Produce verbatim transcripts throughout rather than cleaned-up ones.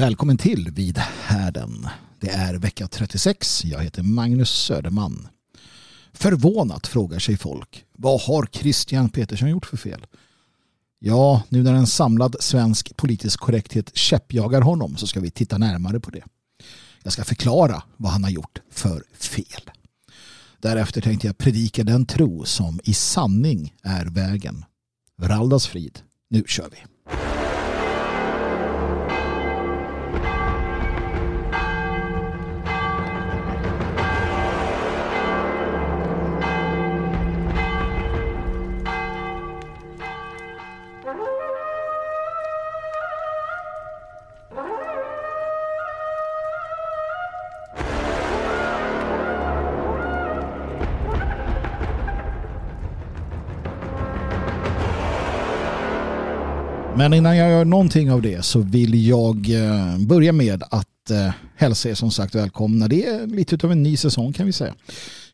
Välkommen till Vid härden. Det är vecka trettiosex. Jag heter Magnus Söderman. Förvånat frågar sig folk: vad har Christian Peterson gjort för fel? Ja, nu när en samlad svensk politisk korrekthet käppjagar honom så ska vi titta närmare på det. Jag ska förklara vad han har gjort för fel. Därefter tänkte jag predika den tro som i sanning är vägen. Raldas frid. Nu kör vi. Men innan jag gör någonting av det så vill jag börja med att hälsa er som sagt välkomna. Det är lite av en ny säsong kan vi säga.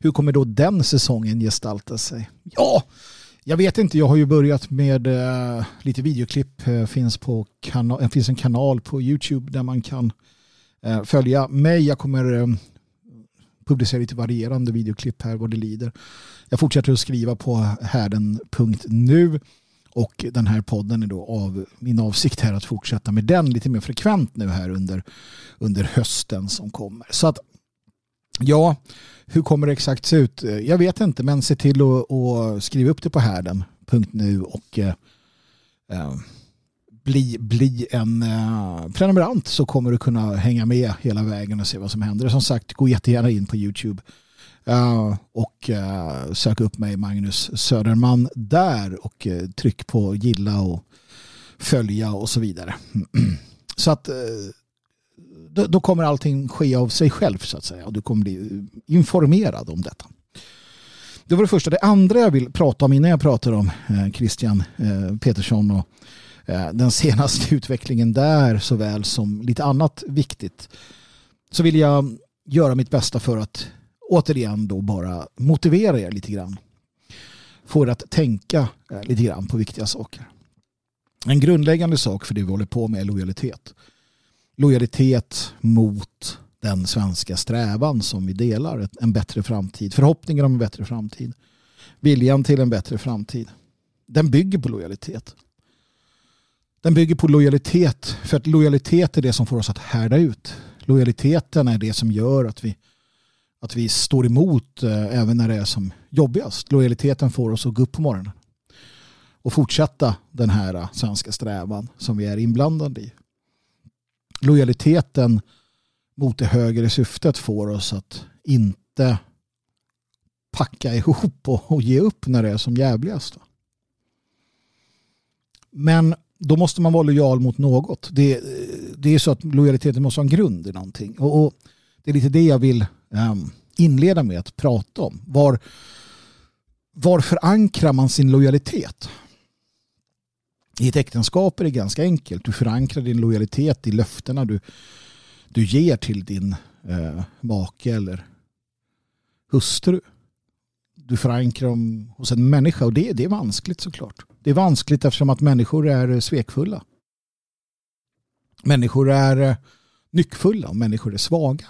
Hur kommer då den säsongen gestalta sig? Ja, jag vet inte. Jag har ju börjat med lite videoklipp. Det finns, på kana- finns en kanal på Youtube där man kan följa mig. Jag kommer publicera lite varierande videoklipp här vad det lider. Jag fortsätter att skriva på härden punkt nu. Och den här podden är då av min avsikt här att fortsätta med den lite mer frekvent nu här under, under hösten som kommer. Så att ja, hur kommer det exakt se ut? Jag vet inte, men se till att, att skriva upp det på härden punkt nu och eh, bli, bli en eh, prenumerant så kommer du kunna hänga med hela vägen och se vad som händer. Som sagt, gå jättegärna in på YouTube. Uh, och uh, sök upp mig, Magnus Söderman, där och uh, tryck på gilla och följa och så vidare. Så att uh, då, då kommer allting ske av sig själv så att säga och du kommer bli informerad om detta. Det var det första. Det andra jag vill prata om innan jag pratar om uh, Christian uh, Peterson och uh, den senaste utvecklingen där såväl som lite annat viktigt, så vill jag göra mitt bästa för att återigen då bara motivera er lite grann. Få er att tänka lite grann på viktiga saker. En grundläggande sak för det vi håller på med är lojalitet. Lojalitet mot den svenska strävan som vi delar. En bättre framtid. Förhoppningar om en bättre framtid. Viljan till en bättre framtid. Den bygger på lojalitet. Den bygger på lojalitet för att lojalitet är det som får oss att härda ut. Lojaliteten är det som gör att vi Att vi står emot eh, även när det är som jobbigast. Lojaliteten får oss att gå upp på morgonen. Och fortsätta den här svenska strävan som vi är inblandade i. Lojaliteten mot det högre syftet får oss att inte packa ihop och, och ge upp när det är som jävligast. Då. Men då måste man vara lojal mot något. Det, det är så att lojaliteten måste ha en grund i någonting. Och, och det är lite det jag vill inleda med att prata om. Var, var förankrar man sin lojalitet? I ett äktenskap är det ganska enkelt. Du förankrar din lojalitet i löftena du, du ger till din eh, make eller hustru. Du förankrar dem hos en människa och det, det är vanskligt såklart. Det är vanskligt eftersom att människor är svekfulla. Människor är nyckfulla och människor är svaga.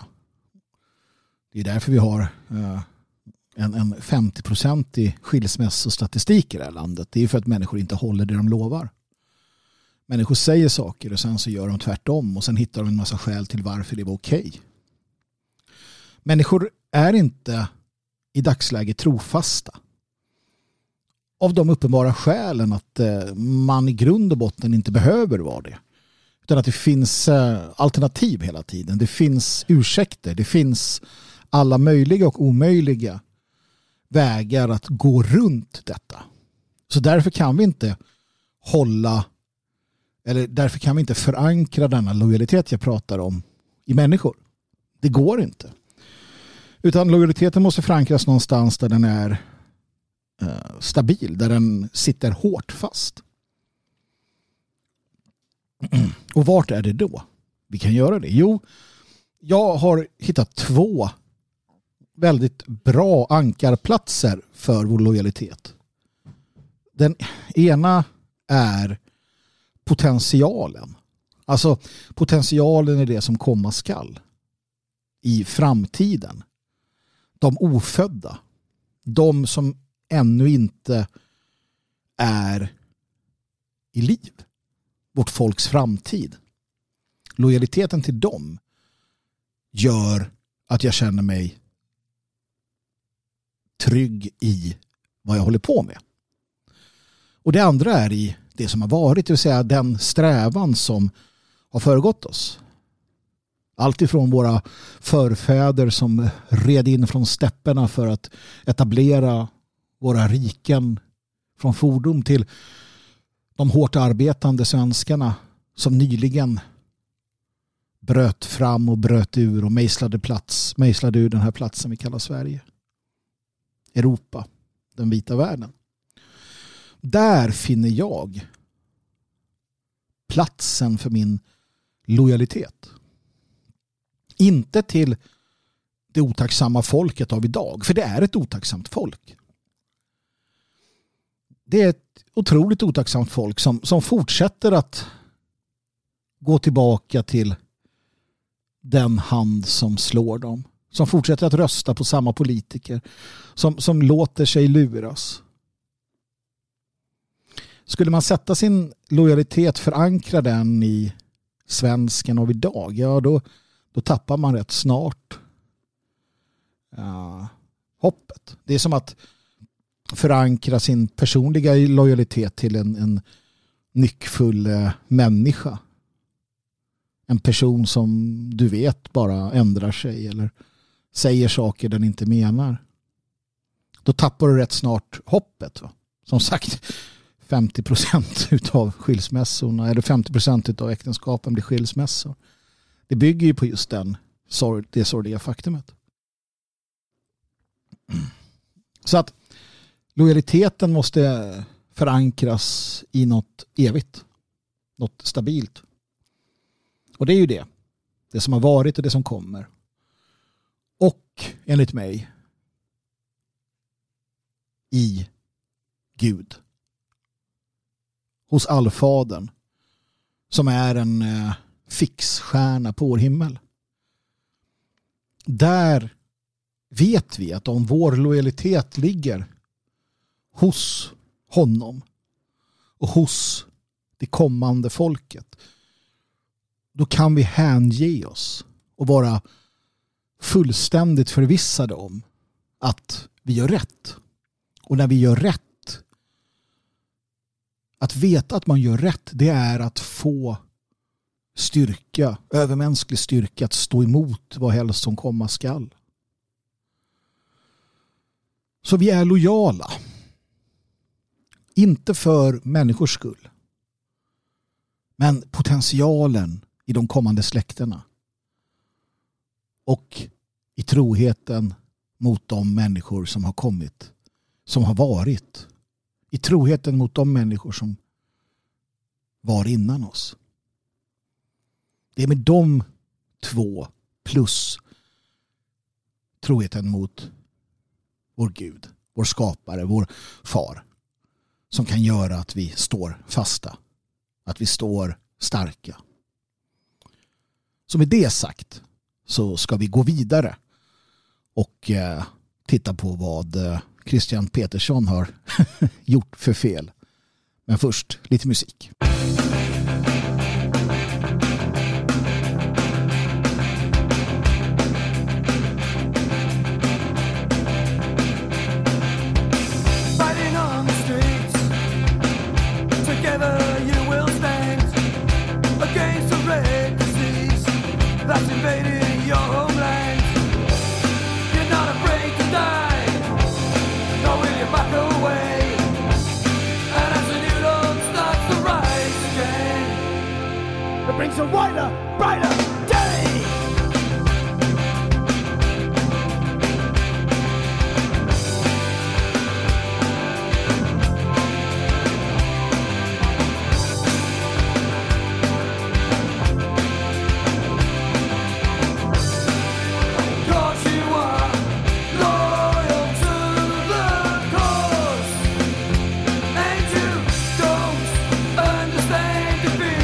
Det är därför vi har en, en femtio procentig skilsmässostatistik i det här landet. Det är för att människor inte håller det de lovar. Människor säger saker och sen så gör de tvärtom och sen hittar de en massa skäl till varför det var okej. Människor är inte i dagsläget trofasta. Av de uppenbara skälen att man i grund och botten inte behöver vara det. Utan att det finns alternativ hela tiden. Det finns ursäkter. Det finns alla möjliga och omöjliga vägar att gå runt detta. Så därför kan vi inte hålla eller därför kan vi inte förankra denna lojalitet jag pratar om i människor. Det går inte. Utan lojaliteten måste förankras någonstans där den är eh, stabil, där den sitter hårt fast. Och vart är det då? Vi kan göra det. Jo, jag har hittat två väldigt bra ankarplatser för vår lojalitet. Den ena är potentialen. Alltså potentialen är det som komma skall i framtiden. De ofödda. De som ännu inte är i liv. Vårt folks framtid. Lojaliteten till dem gör att jag känner mig trygg i vad jag håller på med. Och det andra är i det som har varit, det vill säga den strävan som har föregått oss. Allt ifrån våra förfäder som red in från stäpperna för att etablera våra riken från fordom till de hårt arbetande svenskarna som nyligen bröt fram och bröt ur och mejslade, plats, mejslade ur den här platsen vi kallar Sverige. Europa, den vita världen. Där finner jag platsen för min lojalitet. Inte till det otacksamma folket av idag, för det är ett otacksamt folk. Det är ett otroligt otacksamt folk som, som fortsätter att gå tillbaka till den hand som slår dem. Som fortsätter att rösta på samma politiker. Som, som låter sig luras. Skulle man sätta sin lojalitet, förankra den i svensken av idag, ja då, då tappar man rätt snart ja, hoppet. Det är som att förankra sin personliga lojalitet till en, en nyckfull människa. En person som du vet bara ändrar sig eller säger saker den inte menar. Då tappar du rätt snart hoppet. Va? Som sagt, femtio procent utav skilsmässorna eller femtio procent utav äktenskapen blir skilsmässor. Det bygger ju på just den, det sorgliga faktumet. Så att lojaliteten måste förankras i något evigt. Något stabilt. Och det är ju det. Det som har varit och det som kommer. Och enligt mig i Gud. Hos Allfadern som är en eh, fixstjärna på vår himmel. Där vet vi att om vår lojalitet ligger hos honom och hos det kommande folket, då kan vi hänge oss och vara fullständigt förvissade om att vi gör rätt. Och när vi gör rätt, att veta att man gör rätt, det är att få styrka, övermänsklig styrka att stå emot vad helst som komma skall. Så vi är lojala. Inte för människors skull. Men potentialen i de kommande släkterna. Och i troheten mot de människor som har kommit. Som har varit. I troheten mot de människor som var innan oss. Det är med de två plus troheten mot vår Gud. Vår skapare, vår far. Som kan göra att vi står fasta. Att vi står starka. Så med det sagt så ska vi gå vidare och eh, titta på vad eh, Christian Peterson har gjort för fel. Men först lite musik. Brings a wider, brighter day. Cause you are loyal to the cause, and you don't understand defeat.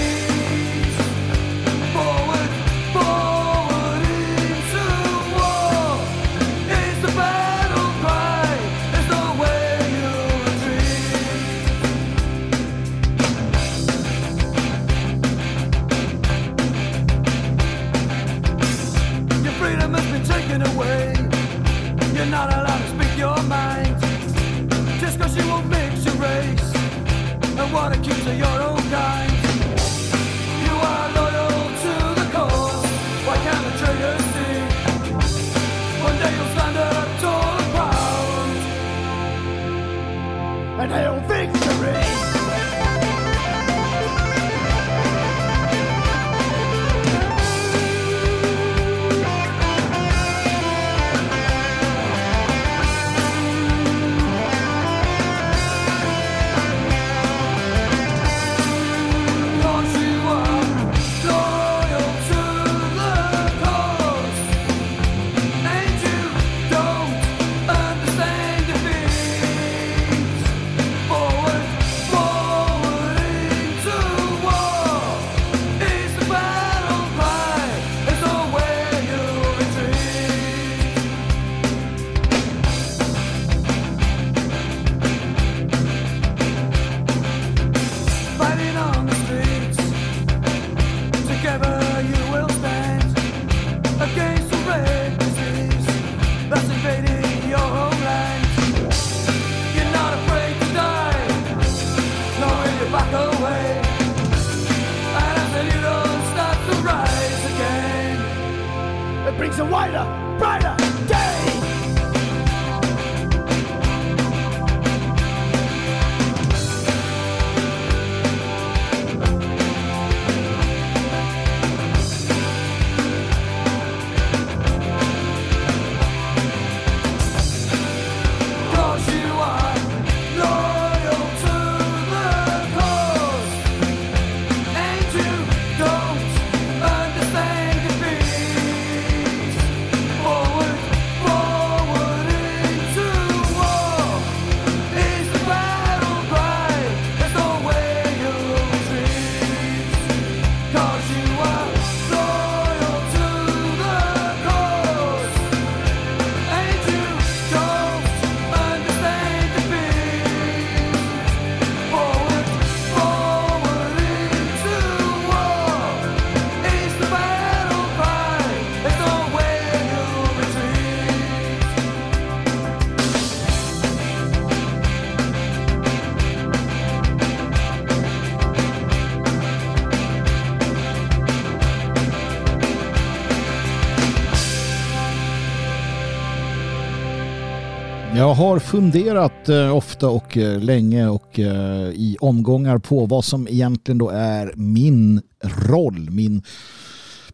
Jag har funderat eh, ofta och eh, länge och eh, i omgångar på vad som egentligen då är min roll, min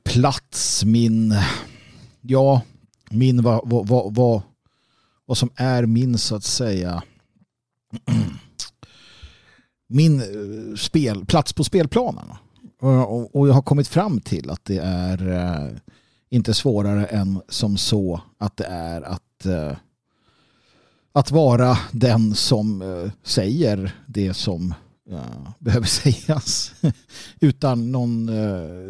plats, min ja, min vad vad vad va, vad som är min så att säga min spel, plats på spelplanen. Och, och jag har kommit fram till att det är eh, inte svårare än som så att det är att eh, Att vara den som säger det som ja, behöver sägas utan någon,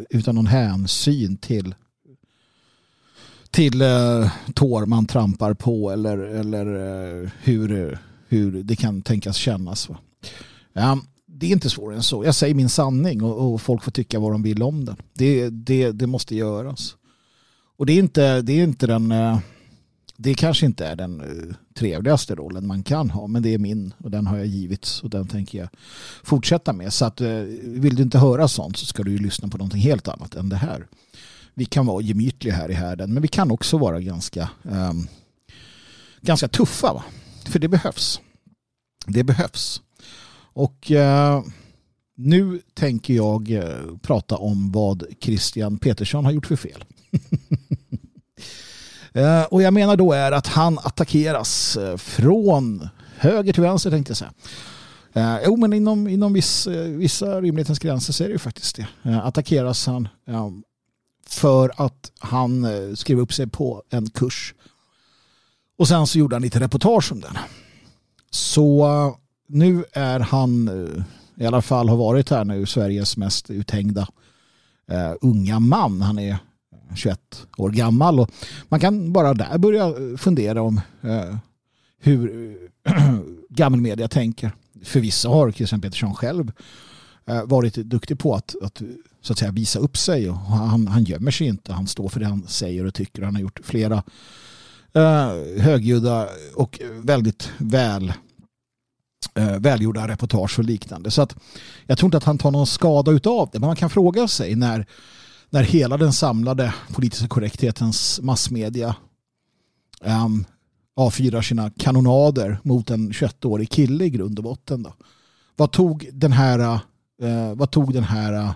utan någon hänsyn till, till tår man trampar på eller, eller hur, hur det kan tänkas kännas. Ja, det är inte svårare än så. Jag säger min sanning och, och folk får tycka vad de vill om den. Det, det, det måste göras. Och det är inte, det är inte den... Det kanske inte är den trevligaste rollen man kan ha, men det är min och den har jag givits och den tänker jag fortsätta med. Så att, vill du inte höra sånt så ska du ju lyssna på någonting helt annat än det här. Vi kan vara gemytliga här i härden, men vi kan också vara ganska, um, ganska tuffa. Va? För det behövs. Det behövs. Och uh, nu tänker jag uh, prata om vad Christian Peterson har gjort för fel. Och jag menar då är att han attackeras från höger till vänster tänkte jag säga. Jo, men inom, inom viss, vissa rimlighetens gränser så är det ju faktiskt det. Attackeras han för att han skrev upp sig på en kurs. Och sen så gjorde han lite reportage om den. Så nu är han, i alla fall har varit här nu, Sveriges mest uthängda unga man. Han är tjugoett år gammal och man kan bara där börja fundera om eh, hur gammal media tänker. För vissa har Christian Peterson själv eh, varit duktig på att, att, så att säga, visa upp sig och han, han gömmer sig inte, han står för det han säger och tycker. Han har gjort flera eh, högljudda och väldigt väl välgjorda reportage och liknande. Så att jag tror inte att han tar någon skada utav det. Men man kan fråga sig när, när hela den samlade politiska korrekthetens massmedia um, avfyrar sina kanonader mot en tjugoåttarig kille i grund och botten. Då. Vad tog den här, uh, vad tog den här uh,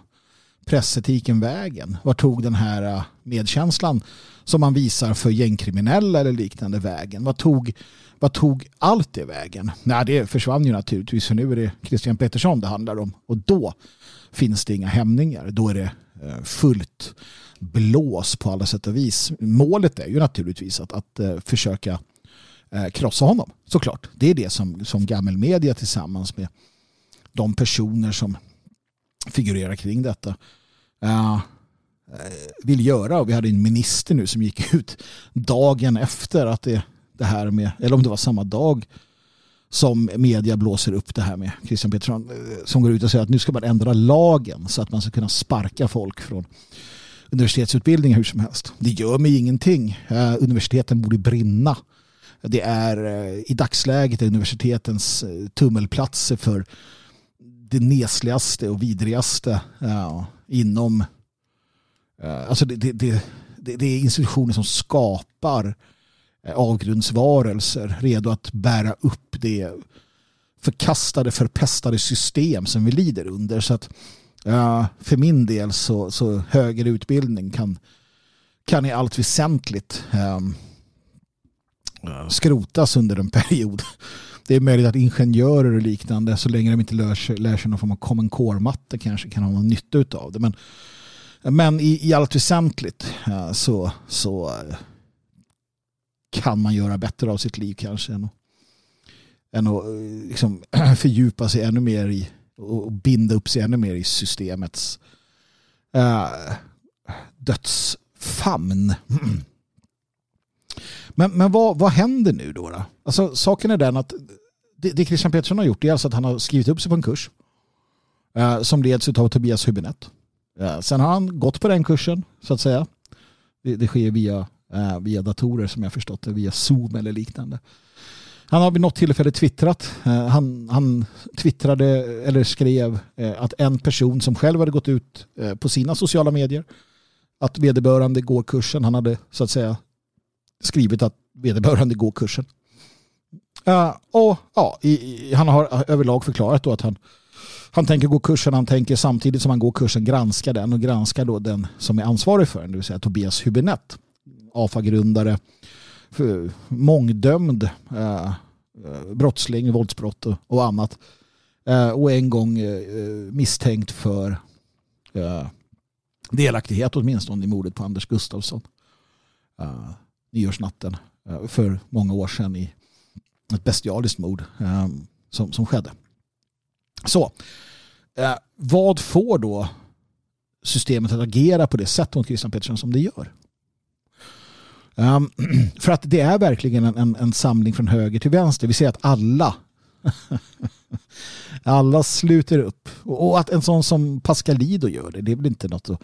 pressetiken vägen? Vad tog den här uh, medkänslan som man visar för gängkriminella eller liknande vägen? Vad tog Vad tog allt det vägen? Nej, det försvann ju naturligtvis. För nu är det Christian Peterson det handlar om. Och då finns det inga hämningar. Då är det fullt blås på alla sätt och vis. Målet är ju naturligtvis att, att försöka krossa honom. Såklart. Det är det som, som gammelmedia tillsammans med de personer som figurerar kring detta uh, vill göra. Och vi hade en minister nu som gick ut dagen efter att det det här med, eller om det var samma dag som media blåser upp det här med Christian Peterson, som går ut och säger att nu ska man ändra lagen så att man ska kunna sparka folk från universitetsutbildning hur som helst. Det gör mig ingenting. Universiteten borde brinna. Det är i dagsläget universitetens tummelplatser för det nesligaste och vidrigaste ja, inom alltså det, det, det, det är institutioner som skapar avgrundsvarelser redo att bära upp det förkastade, förpestade system som vi lider under. Så att uh, för min del så, så högre utbildning kan, kan i allt väsentligt um, skrotas under en period. Det är möjligt att ingenjörer och liknande, så länge de inte lär sig, lär sig någon form av common core-matte, kanske kan ha någon nytta utav det. Men, men i, i allt väsentligt uh, så så uh, kan man göra bättre av sitt liv kanske än att, än att liksom fördjupa sig ännu mer i och binda upp sig ännu mer i systemets äh, dödsfamn. Mm. Men, men vad, vad händer nu då? då? Alltså, saken är den att det, det Christian Peterson har gjort är alltså att han har skrivit upp sig på en kurs äh, som leds av Tobias Hübinette. Äh, sen har han gått på den kursen så att säga. Det, det sker via via datorer som jag förstått det, via Zoom eller liknande. Han har vid något tillfälle twittrat. Han, han twittrade eller skrev att en person som själv hade gått ut på sina sociala medier att vederbörande går kursen. Han hade så att säga skrivit att vederbörande går kursen. Och ja, i, han har överlag förklarat då att han Han tänker gå kursen, han tänker samtidigt som han går kursen granska den och granska då den som är ansvarig för den, det vill säga Tobias Hübinette. A F A-grundare, mångdömd eh, brottsling, våldsbrott och, och annat. Eh, och en gång eh, misstänkt för eh, delaktighet åtminstone i mordet på Anders Gustafsson. Eh, nyårsnatten eh, för många år sedan i ett bestialiskt mord eh, som, som skedde. Så, eh, vad får då systemet att agera på det sätt mot Christian Peterson som det gör? Um, för att det är verkligen en, en, en samling från höger till vänster. Vi ser att alla alla sluter upp. Och, och att en sån som Pascal Lido gör det, det är väl inte något att,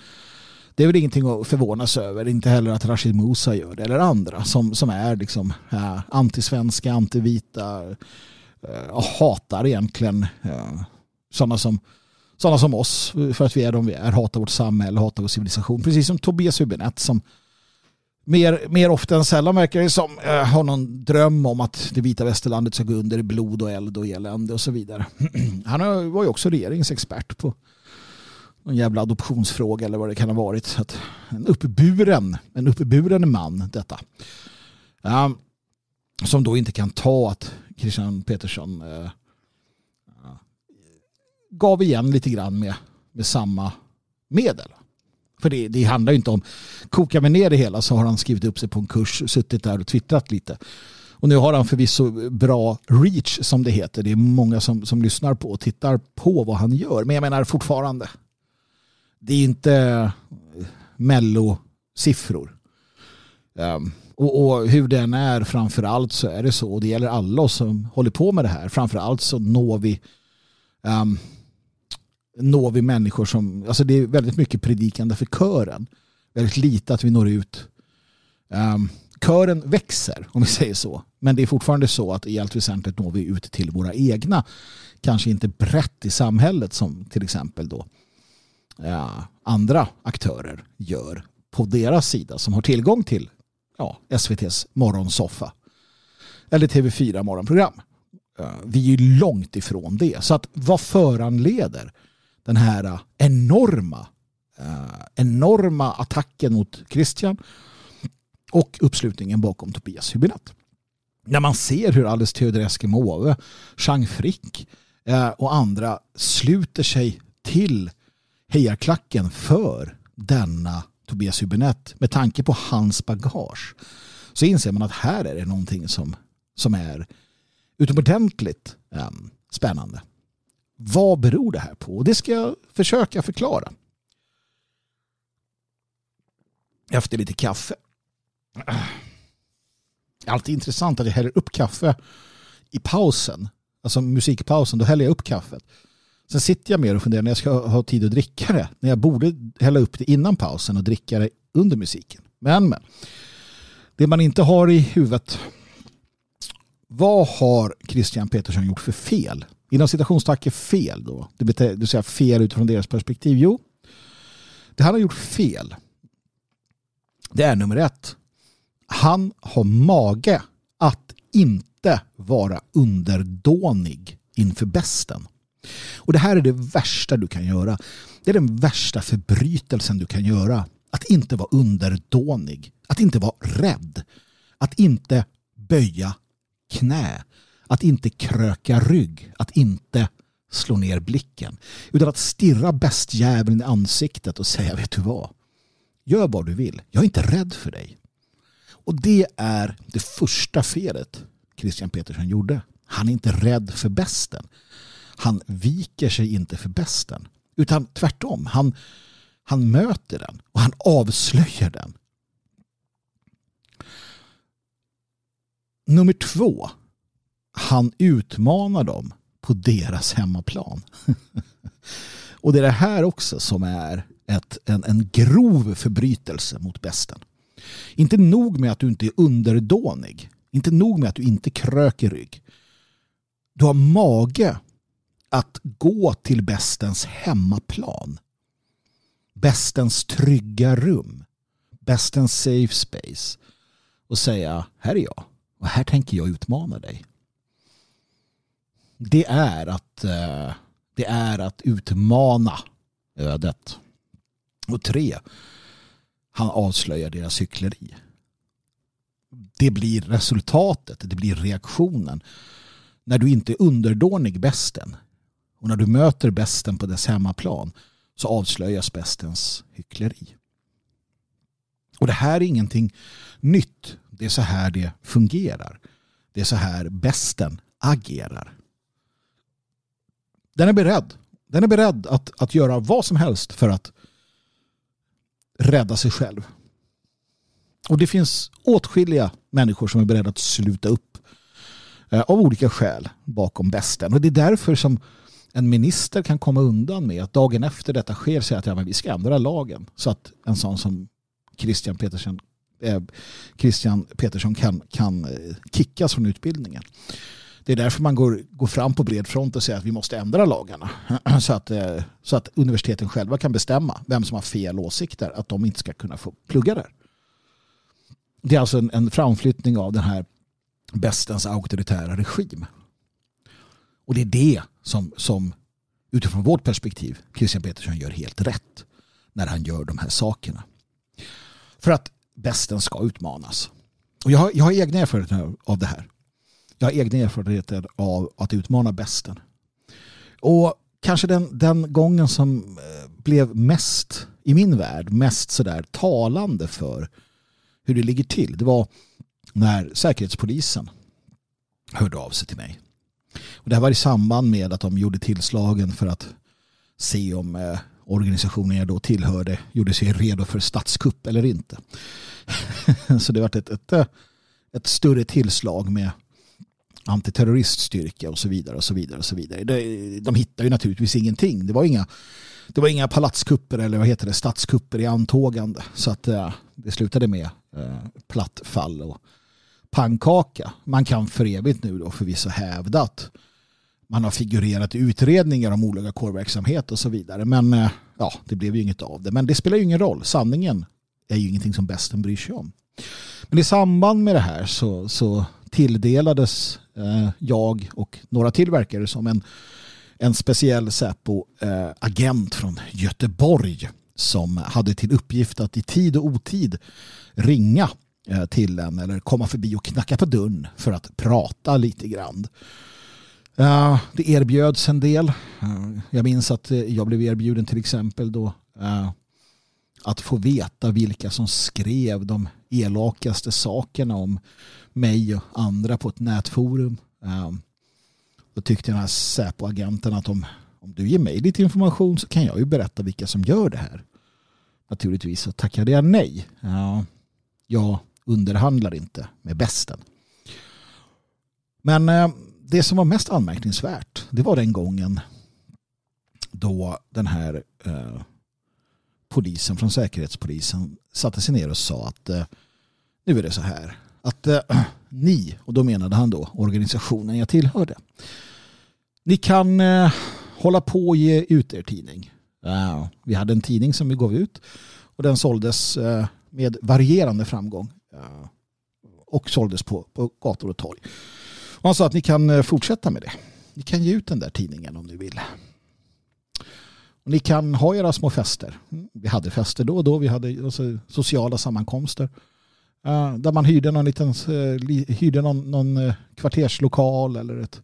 det är väl ingenting att förvånas över. Inte heller att Rashid Moussa gör det eller andra som, som är liksom uh, antisvenska, antivita uh, och hatar egentligen uh, sådana som sådana som oss, för att vi är de vi är, hatar vårt samhälle, hatar vår civilisation. Precis som Tobias Hübinette som Mer, mer ofta än sällan verkar det som eh, har någon dröm om att det vita västerlandet ska gå under i blod och eld och elände och så vidare. Han var ju också regeringsexpert på någon jävla adoptionsfråga eller vad det kan ha varit. Så att en, uppburen, en uppburen man detta. Um, som då inte kan ta att Christian Peterson uh, gav igen lite grann med, med samma medel. För det, det handlar ju inte om, kokar vi ner det hela så har han skrivit upp sig på en kurs, suttit där och twittrat lite. Och nu har han förvisso bra reach som det heter. Det är många som, som lyssnar på och tittar på vad han gör. Men jag menar fortfarande, det är inte mellosiffror. Um, och, och hur den är framförallt så är det så. Och det gäller alla som håller på med det här. Framförallt så når vi... Um, når vi människor som, alltså det är väldigt mycket predikande för kören, väldigt lite att vi når ut. Um, kören växer, om vi säger så, Men det är fortfarande så att i allt väsentligt når vi ut till våra egna. Kanske inte brett i samhället som till exempel då ja, andra aktörer gör på deras sida som har tillgång till ja, S V T:s morgonsoffa eller T V fyra morgonprogram. Vi är ju långt ifrån det. Så att vad föranleder den här enorma eh, enorma attacken mot Christian och uppslutningen bakom Tobias Hübinette? När man ser hur Alice Theodor Eskimoave, Jean Frick eh, och andra sluter sig till hejarklacken för denna Tobias Hübinette med tanke på hans bagage, så inser man att här är det någonting som, som är utomordentligt eh, spännande. Vad beror det här på? Det ska jag försöka förklara. Efter lite kaffe. Alltid intressant att jag häller upp kaffe i pausen. Alltså musikpausen, då häller jag upp kaffet. Sen sitter jag mer och funderar när jag ska ha tid att dricka det. När jag borde hälla upp det innan pausen och dricka det under musiken. Men, men. Det man inte har i huvudet. Vad har Christian Peterson gjort för fel? Inom citationstack fel då. Det vill säga fel utifrån deras perspektiv. Jo, det han har gjort fel. Det är nummer ett. Han har mage att inte vara underdånig inför bästen. Och det här är det värsta du kan göra. Det är den värsta förbrytelsen du kan göra. Att inte vara underdånig. Att inte vara rädd. Att inte böja knä. Att inte kröka rygg. Att inte slå ner blicken. Utan att stirra bästjäveln i ansiktet och säga, vet du vad? Gör vad du vill. Jag är inte rädd för dig. Och det är det första felet Christian Peterson gjorde. Han är inte rädd för bästen. Han viker sig inte för bästen. Utan tvärtom. Han, han möter den. Och han avslöjar den. Nummer två. Han utmanar dem på deras hemmaplan. Och det är det här också som är ett, en, en grov förbrytelse mot bästen. Inte nog med att du inte är underdånig. Inte nog med att du inte kröker rygg. Du har mage att gå till bästens hemmaplan. Bästens trygga rum. Bästens safe space. Och säga, här är jag. Och här tänker jag utmana dig. Det är att, det är att utmana ödet. Och tre, han avslöjar deras cykleri. Det blir resultatet, det blir reaktionen. När du inte är underdånig bästen och när du möter bästen på dess hemmaplan så avslöjas bästens hyckleri. Och det här är ingenting nytt. Det är så här det fungerar. Det är så här bästen agerar. Den är beredd. Den är beredd att, att göra vad som helst för att rädda sig själv. Och det finns åtskilliga människor som är beredda att sluta upp eh, av olika skäl bakom bästen. Och det är därför som en minister kan komma undan med att dagen efter detta sker säga att ja, men vi ska ändra lagen så att en sån som Christian Peterson, eh, Christian Peterson kan, kan eh, kickas från utbildningen. Det är därför man går, går fram på bred front och säger att vi måste ändra lagarna så att, så att universiteten själva kan bestämma vem som har fel åsikter, att de inte ska kunna få plugga där. Det är alltså en, en framflyttning av den här bästens auktoritära regim. Och det är det som, som utifrån vårt perspektiv Christian Peterson gör helt rätt när han gör de här sakerna. För att bästen ska utmanas. Och jag har, jag har egna erfarenheter av det här. Jag har egna erfarenheter av att utmana bästen. Och kanske den, den gången som blev mest i min värld, mest sådär talande för hur det ligger till, det var när Säkerhetspolisen hörde av sig till mig. Och det här var i samband med att de gjorde tillslagen för att se om eh, organisationen jag då tillhörde gjorde sig redo för statskupp eller inte. Så det var ett, ett, ett större tillslag med antiterroriststyrka och så vidare och så vidare och så vidare. De, de hittar ju naturligtvis ingenting. Det var inga det var inga palatskupper eller vad heter det, statskupper i antågande, så att eh, det slutade med eh, plattfall och pannkaka. Man kan för evigt nu då förvisso hävda att man har figurerat i utredningar om olika kårverksamhet och så vidare. Men ja, det blev ju inget av det. Men det spelar ju ingen roll. Sanningen är ju ingenting som bästen bryr sig om. Men i samband med det här så, så tilldelades eh, jag och några tillverkare som en, en speciell Säpo-agent eh, från Göteborg som hade till uppgift att i tid och otid ringa eh, till en eller komma förbi och knacka på dörren för att prata lite grann. Uh, det erbjöds en del. Uh, jag minns att uh, jag blev erbjuden till exempel då uh, att få veta vilka som skrev de elakaste sakerna om mig och andra på ett nätforum. Uh, då tyckte den här Säpo-agenten att om, om du ger mig lite information så kan jag ju berätta vilka som gör det här. Naturligtvis så tackade jag nej. Uh, jag underhandlar inte med bästen. Men Uh, Det som var mest anmärkningsvärt, det var den gången då den här eh, polisen från Säkerhetspolisen satte sig ner och sa att eh, nu är det så här, att eh, ni, och då menade han då organisationen jag tillhörde, ni kan eh, hålla på och ge ut er tidning. Wow. Vi hade en tidning som vi gav ut och den såldes eh, med varierande framgång ja. och såldes på, på gator och torg. Han sa att ni kan fortsätta med det. Ni kan ge ut den där tidningen om ni vill. Och ni kan ha era små fester. Vi hade fester då och då. Vi hade sociala sammankomster. Där man hyrde någon, liten, hyrde någon, någon kvarterslokal eller ett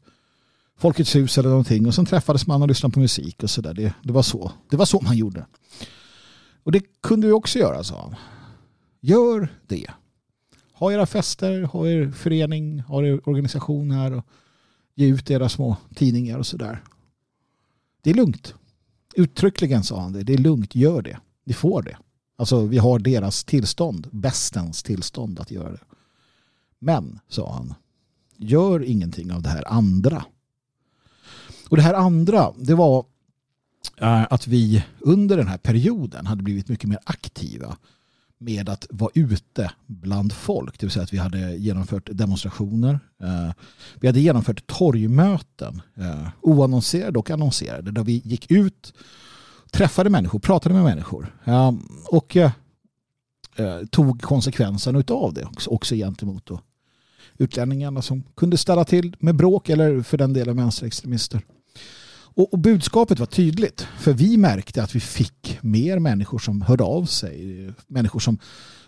Folkets hus eller någonting. Och sen träffades man och lyssnade på musik och sådär. Det, det var så. Det var så man gjorde. Och det kunde vi också göra, sa han. Gör det. Ha era fester, ha er förening, ha er organisation här och ge ut era små tidningar och sådär. Det är lugnt. Uttryckligen sa han det. Det är lugnt, gör det. Ni får det. Alltså vi har deras tillstånd, bästens tillstånd att göra det. Men, sa han, gör ingenting av det här andra. Och det här andra, det var att vi under den här perioden hade blivit mycket mer aktiva med att vara ute bland folk. Det vill säga att vi hade genomfört demonstrationer. Eh, vi hade genomfört torgmöten. Eh, oannonserade och annonserade. Där vi gick ut, träffade människor, pratade med människor. Eh, och eh, tog konsekvenserna utav det också, också gentemot då utlänningarna som kunde ställa till med bråk eller för den delen vänsterextremister. Och, och budskapet var tydligt. För vi märkte att vi fick mer människor som hörde av sig. Människor som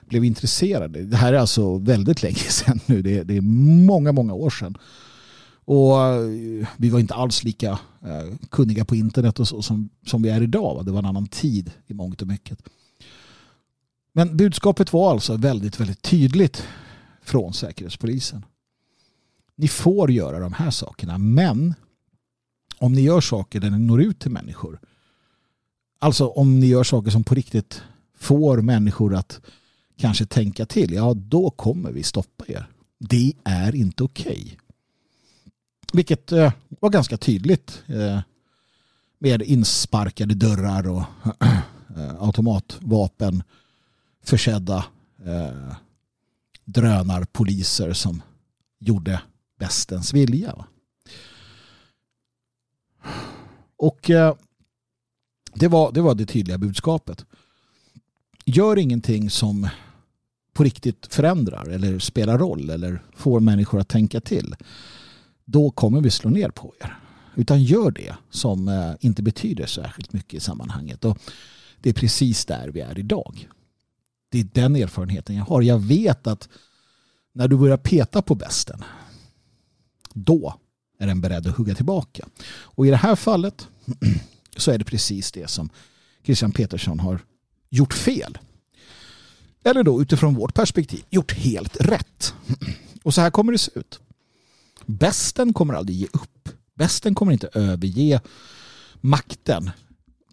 blev intresserade. Det här är alltså väldigt länge sedan nu. Det är, det är många, många år sedan. Och vi var inte alls lika eh, kunniga på internet och så, som, som vi är idag. Va? Det var en annan tid i mångt och mycket. Men budskapet var alltså väldigt, väldigt tydligt från Säkerhetspolisen. Ni får göra de här sakerna, men om ni gör saker där ni når ut till människor. Alltså om ni gör saker som på riktigt får människor att kanske tänka till. Ja, då kommer vi stoppa er. Det är inte okej. Vilket eh, var ganska tydligt. Eh, med insparkade dörrar och eh, automatvapen. Försedda eh, drönarpoliser som gjorde bästens vilja, va? Och det var, det var det tydliga budskapet. Gör ingenting som på riktigt förändrar eller spelar roll eller får människor att tänka till. Då kommer vi slå ner på er. Utan gör det som inte betyder särskilt mycket i sammanhanget. Och det är precis där vi är idag. Det är den erfarenheten jag har. Jag vet att när du börjar peta på bästen, då är den beredd att hugga tillbaka. Och i det här fallet så är det precis det som Christian Peterson har gjort fel. Eller då utifrån vårt perspektiv gjort helt rätt. Och så här kommer det se ut. Bästen kommer aldrig ge upp. Bästen kommer inte överge makten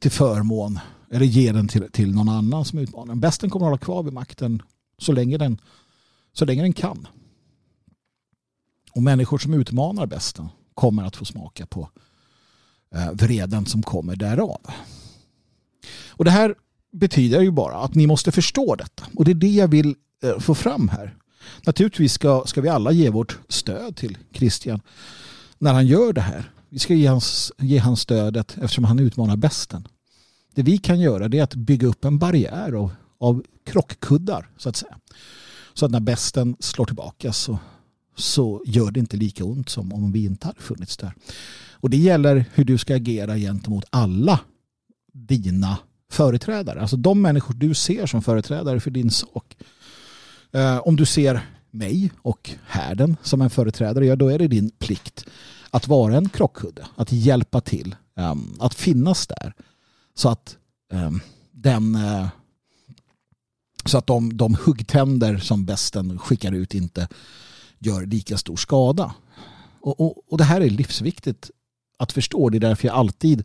till förmån eller ge den till, till någon annan som utmanar. Bästen kommer hålla kvar vid makten så länge den, så länge den kan. Och människor som utmanar bästen kommer att få smaka på vreden som kommer därav. Och det här betyder ju bara att ni måste förstå detta. Och det är det jag vill få fram här. Naturligtvis ska, ska vi alla ge vårt stöd till Christian när han gör det här. Vi ska ge hans, ge hans stödet eftersom han utmanar bästen. Det vi kan göra det är att bygga upp en barriär av, av krockkuddar så att säga. Så att när bästen slår tillbaka så, så gör det inte lika ont som om vi inte hade funnits där. Och det gäller hur du ska agera gentemot alla dina företrädare. Alltså de människor du ser som företrädare för din sak. Eh, om du ser mig och härden som en företrädare, ja, då är det din plikt att vara en krockkudde. Att hjälpa till. Eh, att finnas där. Så att eh, den... Eh, Så att de, de huggtänder som bästen skickar ut inte gör lika stor skada. Och, och, och det här är livsviktigt att förstå. Det är därför jag alltid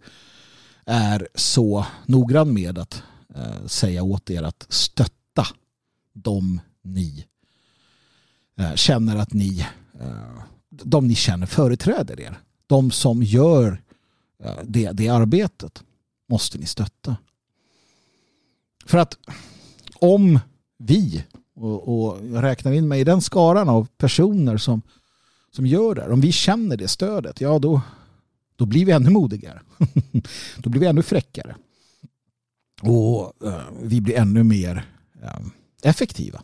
är så noggrann med att eh, säga åt er att stötta de ni eh, känner att ni eh, de ni känner företräder er. De som gör eh, det, det arbetet måste ni stötta. För att om vi, och, och jag räknar in mig i den skaran av personer som, som gör det, om vi känner det stödet, ja då, då blir vi ännu modigare. Då blir vi ännu fräckare. Och eh, vi blir ännu mer eh, effektiva.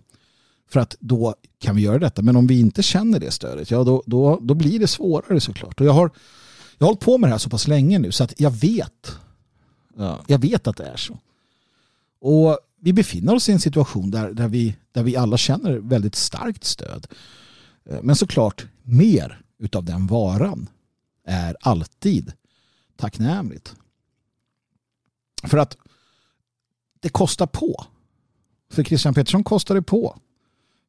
För att då kan vi göra detta. Men om vi inte känner det stödet, ja då, då, då blir det svårare såklart. Och jag har, jag har hållit på med det här så pass länge nu så att jag vet, ja. jag vet att det är så. Och vi befinner oss i en situation där, där, vi, där vi alla känner väldigt starkt stöd. Men såklart, mer utav den varan är alltid tacknämligt. För att det kostar på. För Christian Peterson kostar det på.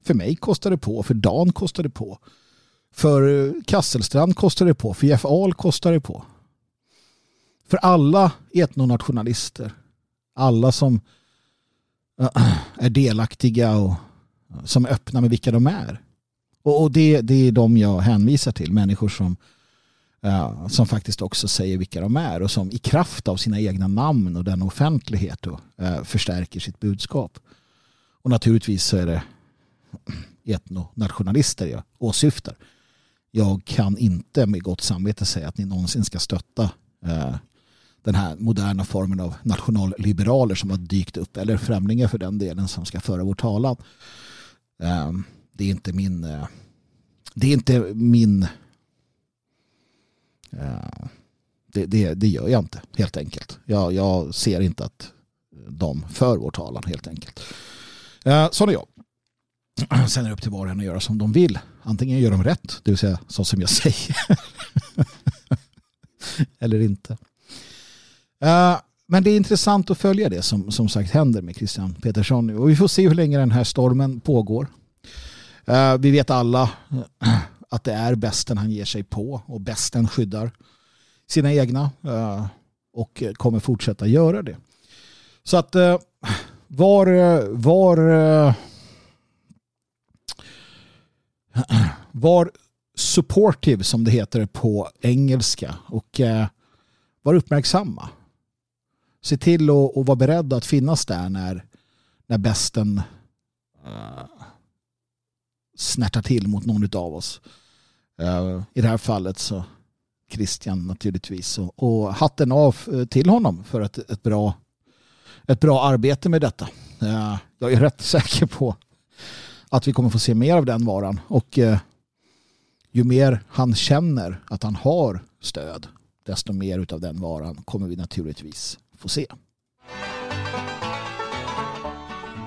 För mig kostar det på. För Dan kostar det på. För Kasselstrand kostar det på. För Jeff Ahl kostar det på. För alla etnonationalister. Alla som är delaktiga och som är öppna med vilka de är. Och det, det är de jag hänvisar till. Människor som, som faktiskt också säger vilka de är och som i kraft av sina egna namn och den offentlighet då, förstärker sitt budskap. Och naturligtvis så är det etnonationalister jag åsyftar. Jag kan inte med gott samvete säga att ni någonsin ska stötta den här moderna formen av nationalliberaler som har dykt upp, eller främlingar för den delen som ska föra vår talan. Det är inte min det är inte min det, det, det gör jag inte helt enkelt. Jag, jag ser inte att de för vår talan helt enkelt. Sån är jag. Sen är det upp till var och en att göra som de vill. Antingen gör de rätt, det vill säga så som jag säger. Eller inte. Uh, men det är intressant att följa det som, som sagt händer med Christian Peterson nu. Och vi får se hur länge den här stormen pågår. Uh, vi vet alla att det är bästen han ger sig på. Och bästen skyddar sina egna. Uh, och kommer fortsätta göra det. Så att uh, var... Var, uh, var supportive som det heter på engelska. Och uh, var uppmärksamma. Se till och, och vara beredd att finnas där när, när bästen uh, snärtar till mot någon av oss. Uh, I det här fallet så Christian naturligtvis. Och, och hatten av till honom för ett, ett, bra, ett bra arbete med detta. Uh, jag är rätt säker på att vi kommer få se mer av den varan. Och uh, ju mer han känner att han har stöd, desto mer utav den varan kommer vi naturligtvis få se.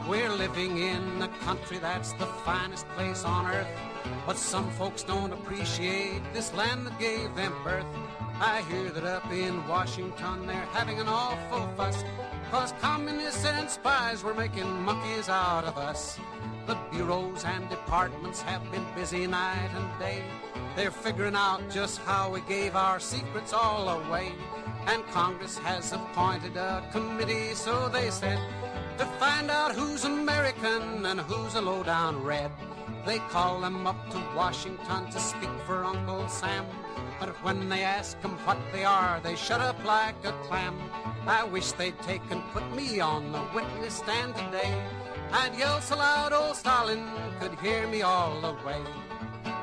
We're living in a country that's the finest place on earth, but some folks don't appreciate this land that gave them birth. I hear that up in Washington they're having an awful fuss, cause communists and spies were making monkeys out of us. The bureaus and departments have been busy night and day. They're figuring out just how we gave our secrets all away. And Congress has appointed a committee, so they said, to find out who's American and who's a low-down red. They call them up to Washington to speak for Uncle Sam. But when they ask them what they are, they shut up like a clam. I wish they'd take and put me on the witness stand today. I'd yell so loud old Stalin could hear me all the way.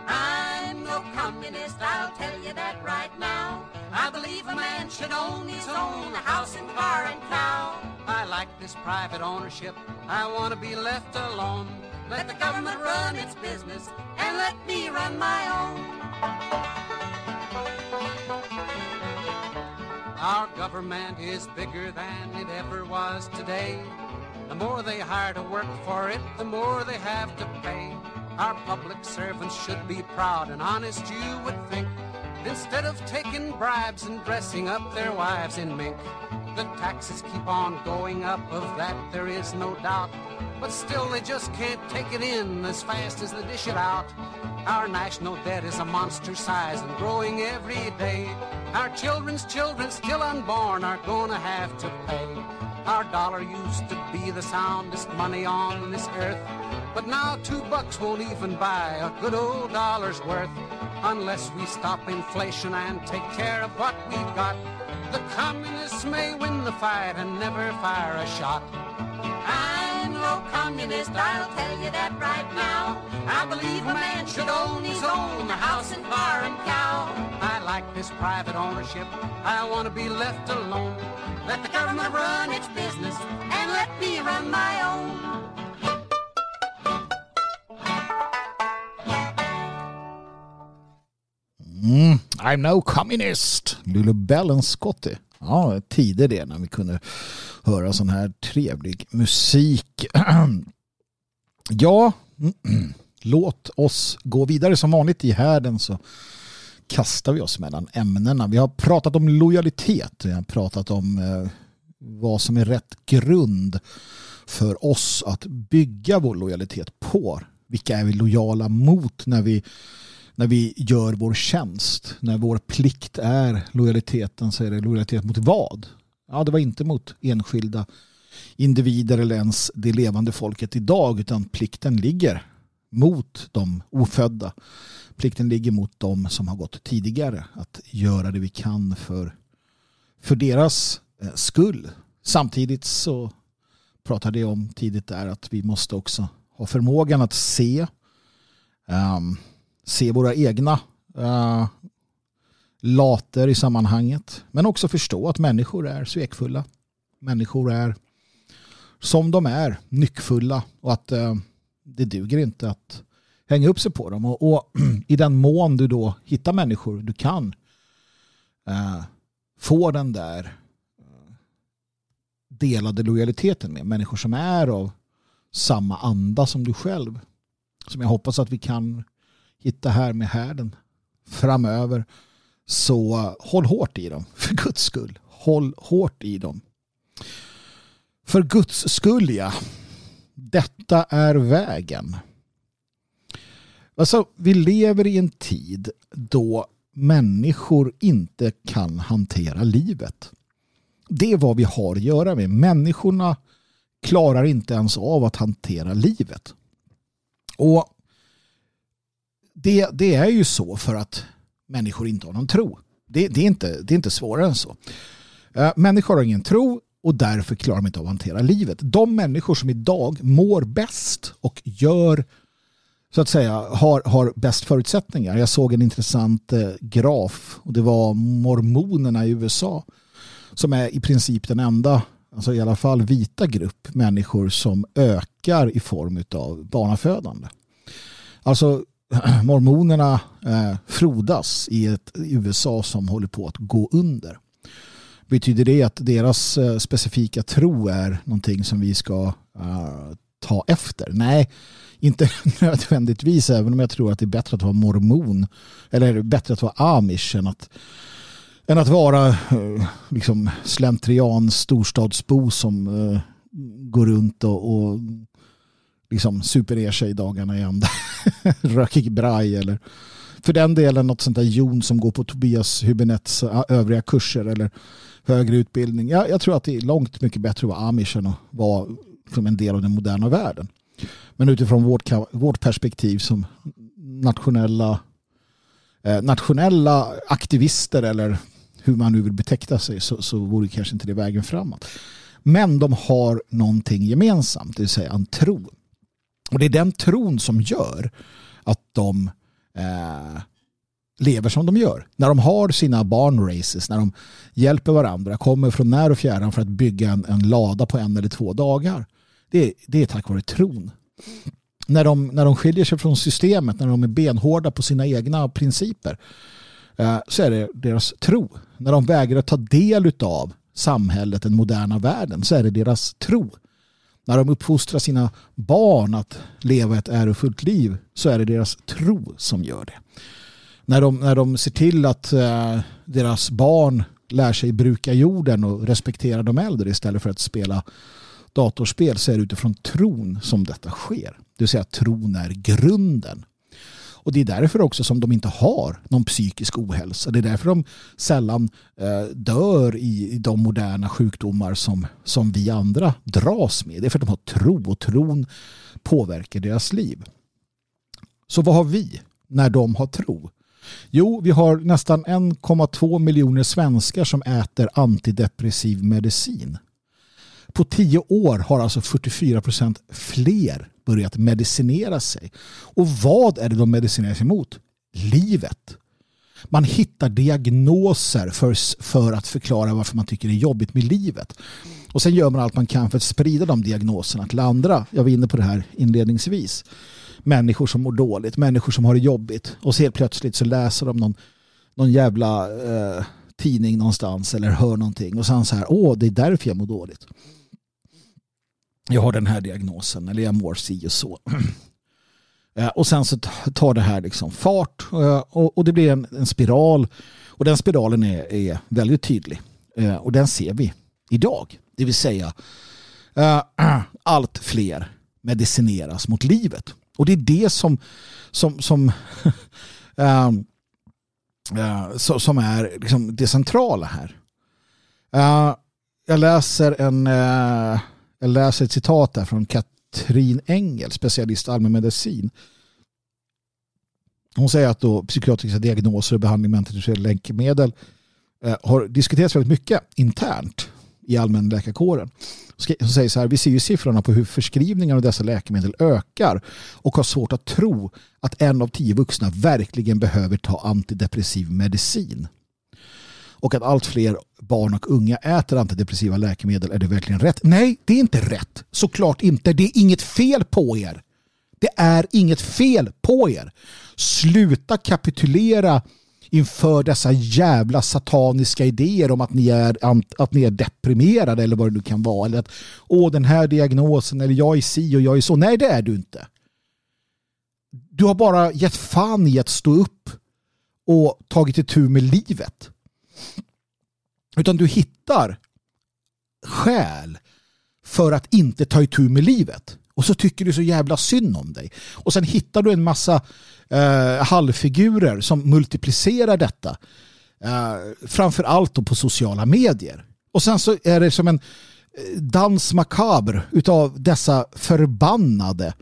I'm no communist, I'll tell you that right now. I believe a man should own his own house and car and cow. I like this private ownership, I want to be left alone. Let the government run its business and let me run my own. Our government is bigger than it ever was today. The more they hire to work for it, the more they have to pay. Our public servants should be proud and honest, you would think, instead of taking bribes and dressing up their wives in mink. The taxes keep on going up, of that there is no doubt, but still they just can't take it in as fast as they dish it out. Our national debt is a monster size and growing every day. Our children's children still unborn are gonna have to pay. Our dollar used to be the soundest money on this earth, but now two bucks won't even buy a good old dollar's worth. Unless we stop inflation and take care of what we've got, the communists may win the fight and never fire a shot. I'm no communist, I'll tell you that right now. I believe a man should own his own house and bar and cow. I like this private ownership, I want to be left alone. Let the government run its business and let me run my own. Mm, I'm no communist. Lulebellen Scotty. Ja, tider det när vi kunde höra sån här trevlig musik. Ja, låt oss gå vidare som vanligt i härden så kastar vi oss mellan ämnena. Vi har pratat om lojalitet. Vi har pratat om eh, vad som är rätt grund för oss att bygga vår lojalitet på. Vilka är vi lojala mot när vi, när vi gör vår tjänst? När vår plikt är lojaliteten, så är det lojalitet mot vad? Ja, det var inte mot enskilda individer eller ens det levande folket idag, utan plikten ligger mot de ofödda. Plikten ligger mot de som har gått tidigare, att göra det vi kan för, för deras skull. Samtidigt så pratade jag om tidigt där att vi måste också ha förmågan att se um, se våra egna uh, later i sammanhanget, men också förstå att människor är svekfulla. Människor är som de är, nyckfulla, och att uh, det duger inte att hänga upp sig på dem. Och, och i den mån du då hittar människor du kan eh, få den där delade lojaliteten med. Människor som är av samma anda som du själv. Som jag hoppas att vi kan hitta här med härden framöver. Så eh, håll hårt i dem. För Guds skull. Håll hårt i dem. För Guds skull, ja. Detta är vägen. Alltså, vi lever i en tid då människor inte kan hantera livet. Det är vad vi har att göra med. Människorna klarar inte ens av att hantera livet. Och det, det är ju så för att människor inte har någon tro. Det, det, är inte, det är inte svårare än så. Människor har ingen tro. Och därför klarar de inte av att hantera livet. De människor som idag mår bäst och gör, så att säga, har, har bäst förutsättningar. Jag såg en intressant eh, graf, och det var mormonerna i U S A, som är i princip den enda, alltså i alla fall vita grupp människor som ökar i form av barnafödande. Alltså mormonerna eh, frodas i ett U S A som håller på att gå under. Betyder det att deras specifika tro är någonting som vi ska uh, ta efter? Nej, inte nödvändigtvis, även om jag tror att det är bättre att vara mormon, eller bättre att vara amish än att, än att vara uh, liksom slentrian storstadsbo som uh, går runt och, och liksom super er sig dagarna i ända. Rökig braj, eller för den delen något sånt där Jon som går på Tobias Hübinettes övriga kurser eller högre utbildning. Jag, jag tror att det är långt mycket bättre att vara amish än att vara som en del av den moderna världen. Men utifrån vårt, vårt perspektiv som nationella, eh, nationella aktivister, eller hur man nu vill beteckna sig, så, så vore kanske inte det vägen framåt. Men de har någonting gemensamt, det vill säga en tro. Och det är den tron som gör att de eh, lever som de gör. När de har sina barnraces, när de hjälper varandra, kommer från när och fjärran för att bygga en, en lada på en eller två dagar. Det, det är tack vare tron. När de, när de skiljer sig från systemet, när de är benhårda på sina egna principer, eh, så är det deras tro. När de vägrar ta del av samhället, den moderna världen, så är det deras tro. När de uppfostrar sina barn att leva ett ärofullt liv, så är det deras tro som gör det. När de, när de ser till att eh, deras barn lär sig bruka jorden och respektera de äldre istället för att spela datorspel, så är det utifrån tron som detta sker. Det vill säga att tron är grunden. Och det är därför också som de inte har någon psykisk ohälsa. Det är därför de sällan eh, dör i, i de moderna sjukdomar som, som vi andra dras med. Det är för att de har tro, och tron påverkar deras liv. Så vad har vi när de har tro? Jo, vi har nästan en komma två miljoner svenskar som äter antidepressiv medicin. På tio år har alltså fyrtiofyra procent fler börjat medicinera sig. Och vad är det de medicinerar sig mot? Livet. Man hittar diagnoser för, för att förklara varför man tycker det är jobbigt med livet. Och sen gör man allt man kan för att sprida de diagnoserna till andra. Jag var inne på det här inledningsvis. Människor som mår dåligt, människor som har det jobbigt. Och så helt plötsligt så läser de någon, någon jävla eh, tidning någonstans eller hör någonting. Och sen så här, åh, det är därför jag mår dåligt. Jag har den här diagnosen, eller jag mår si och så. Och sen så tar det här liksom fart, och det blir en, en spiral. Och den spiralen är, är väldigt tydlig. Och den ser vi idag. Det vill säga allt fler medicineras mot livet. Och det är det som som, som, som är liksom det centrala här. Jag läser en... Jag läser ett citat där från Katrin Engel, specialist i allmänmedicin. Hon säger att då psykiatriska diagnoser och behandling med antidepressiva läkemedel eh, har diskuterats väldigt mycket internt i allmänläkarkåren. Hon säger så här: vi ser ju siffrorna på hur förskrivningar av dessa läkemedel ökar och har svårt att tro att en av tio vuxna verkligen behöver ta antidepressiv medicin. Och att allt fler barn och unga äter antidepressiva läkemedel. Är det verkligen rätt? Nej, det är inte rätt. Såklart inte. Det är inget fel på er. Det är inget fel på er. Sluta kapitulera inför dessa jävla sataniska idéer om att ni är, att ni är deprimerade eller vad det nu kan vara. Eller att åh, den här diagnosen, eller jag är si och jag är så. Nej, det är du inte. Du har bara gett fan i att stå upp och tagit itu med livet. Utan du hittar skäl för att inte ta itu med livet. Och så tycker du så jävla synd om dig. Och sen hittar du en massa eh, halvfigurer som multiplicerar detta. Eh, framförallt då på sociala medier. Och sen så är det som en dans makaber utav dessa förbannade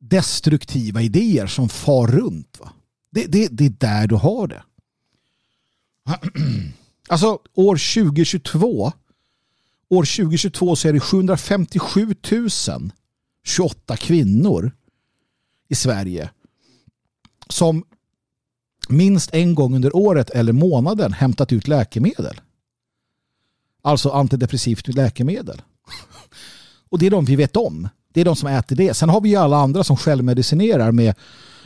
destruktiva idéer som far runt. Va? Det, det, det är där du har det. Alltså år tjugohundratjugotvå år tjugohundratjugotvå så är det sjuhundrafemtiosjutusen tjugoåtta kvinnor i Sverige som minst en gång under året eller månaden hämtat ut läkemedel. Alltså antidepressivt läkemedel. Och det är de vi vet om. Det är de som äter det. Sen har vi ju alla andra som självmedicinerar med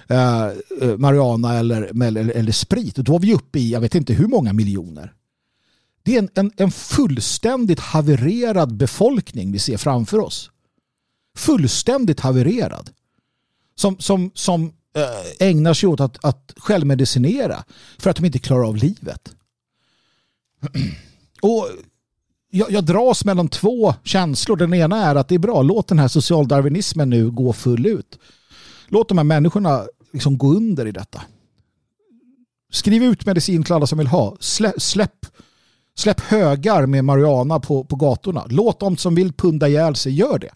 Eh, marijuana eller, eller, eller sprit, och då var vi uppe i jag vet inte hur många miljoner. Det är en, en, en fullständigt havererad befolkning vi ser framför oss. Fullständigt havererad. Som, som, som eh, ägnar sig åt att, att självmedicinera för att de inte klarar av livet. Och jag, jag dras mellan två känslor. Den ena är att det är bra, låt den här socialdarwinismen nu gå full ut. Låt de här människorna liksom gå under i detta. Skriv ut medicin till alla som vill ha. Släpp, släpp, släpp högar med marijuana på, på gatorna. Låt de som vill punda ihjäl sig, gör det.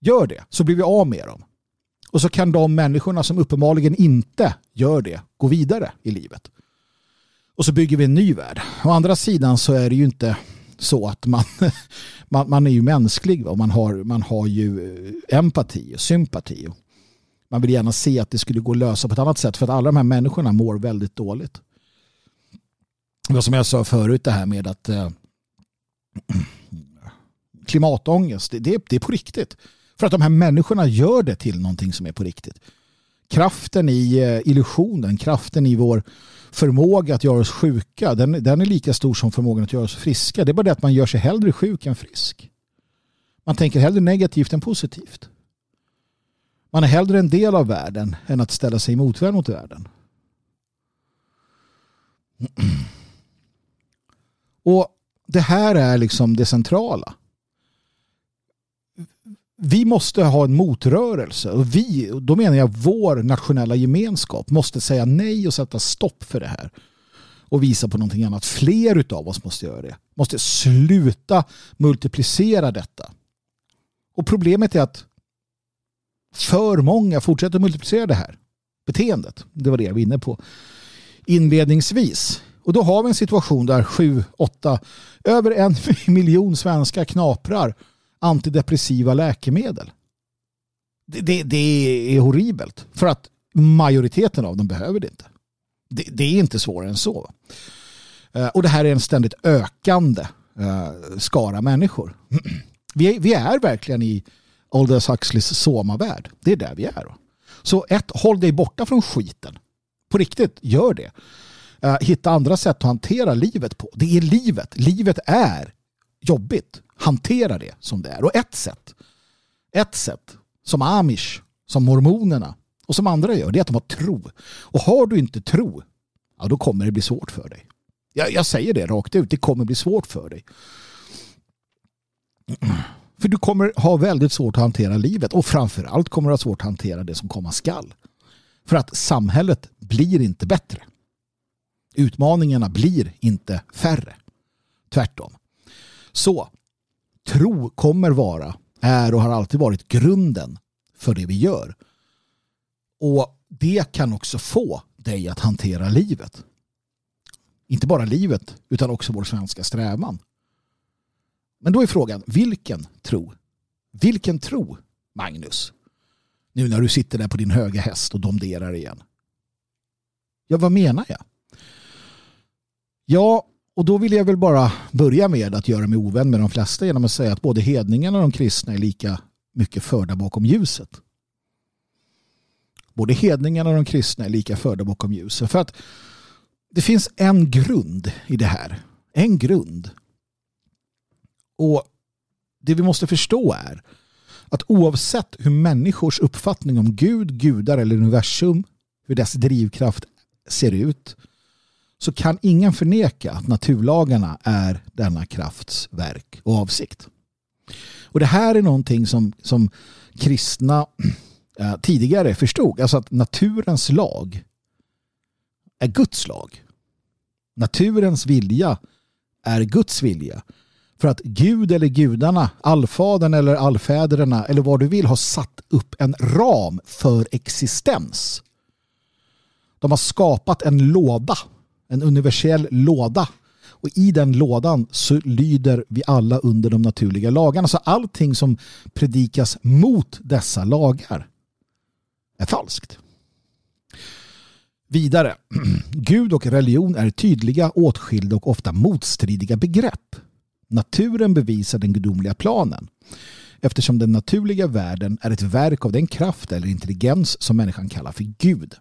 Gör det, så blir vi av med dem. Och så kan de människorna som uppenbarligen inte gör det gå vidare i livet. Och så bygger vi en ny värld. Å andra sidan så är det ju inte så att man, man, man är ju mänsklig och man har, man har ju empati och sympati. Man vill gärna se att det skulle gå att lösa på ett annat sätt, för att alla de här människorna mår väldigt dåligt. Vad som jag sa förut, det här med att eh, klimatångest, det, det, det är på riktigt. För att de här människorna gör det till någonting som är på riktigt. Kraften i eh, illusionen, kraften i vår förmåga att göra oss sjuka, den, den är lika stor som förmågan att göra oss friska. Det är bara det att man gör sig hellre sjuk än frisk. Man tänker hellre negativt än positivt. Man är hellre en del av världen än att ställa sig emot världen mot världen. Och det här är liksom det centrala. Vi måste ha en motrörelse, och vi, då menar jag vår nationella gemenskap, måste säga nej och sätta stopp för det här och visa på någonting annat. Fler utav oss måste göra det. Måste sluta multiplicera detta. Och problemet är att för många fortsätter multiplicera det här beteendet. Det var det jag var inne på inledningsvis. Och då har vi en situation där sju, åtta, över en miljon svenskar knaprar antidepressiva läkemedel. Det, det, det är horribelt. För att majoriteten av dem behöver det inte. Det, det är inte svårare än så. Och det här är en ständigt ökande skara människor. Vi är, vi är verkligen i Aldous Huxleys somavärld. Det är där vi är. Så ett, håll dig borta från skiten. På riktigt, gör det. Hitta andra sätt att hantera livet på. Det är livet. Livet är jobbigt. Hantera det som det är. Och ett sätt, ett sätt som amish, som mormonerna och som andra gör, det är att de har tro. Och har du inte tro, ja, då kommer det bli svårt för dig. Jag, jag säger det rakt ut. Det kommer bli svårt för dig. För du kommer ha väldigt svårt att hantera livet. Och framförallt kommer du ha svårt att hantera det som komma skall. För att samhället blir inte bättre. Utmaningarna blir inte färre. Tvärtom. Så tro kommer vara, är och har alltid varit grunden för det vi gör. Och det kan också få dig att hantera livet. Inte bara livet, utan också vår svenska strävan. Men då är frågan, vilken tro? Vilken tro, Magnus? Nu när du sitter där på din höga häst och domderar igen. Ja, vad menar jag? Ja, och då vill jag väl bara börja med att göra mig ovän med de flesta genom att säga att både hedningarna och de kristna är lika mycket förda bakom ljuset. Både hedningarna och de kristna är lika förda bakom ljuset. För att det finns en grund i det här. En grund. Och det vi måste förstå är att oavsett hur människors uppfattning om Gud, gudar eller universum, hur dess drivkraft ser ut, så kan ingen förneka att naturlagarna är denna krafts verk och avsikt. Och det här är någonting som, som kristna eh, tidigare förstod. Alltså att naturens lag är Guds lag. Naturens vilja är Guds vilja. För att Gud eller gudarna, allfadern eller allfäderna eller vad du vill, har satt upp en ram för existens. De har skapat en låda. En universell låda. Och i den lådan så lyder vi alla under de naturliga lagarna. Så allting som predikas mot dessa lagar är falskt. Vidare. Gud och religion är tydliga, åtskilda och ofta motstridiga begrepp. Naturen bevisar den gudomliga planen. Eftersom den naturliga världen är ett verk av den kraft eller intelligens som människan kallar för Gud.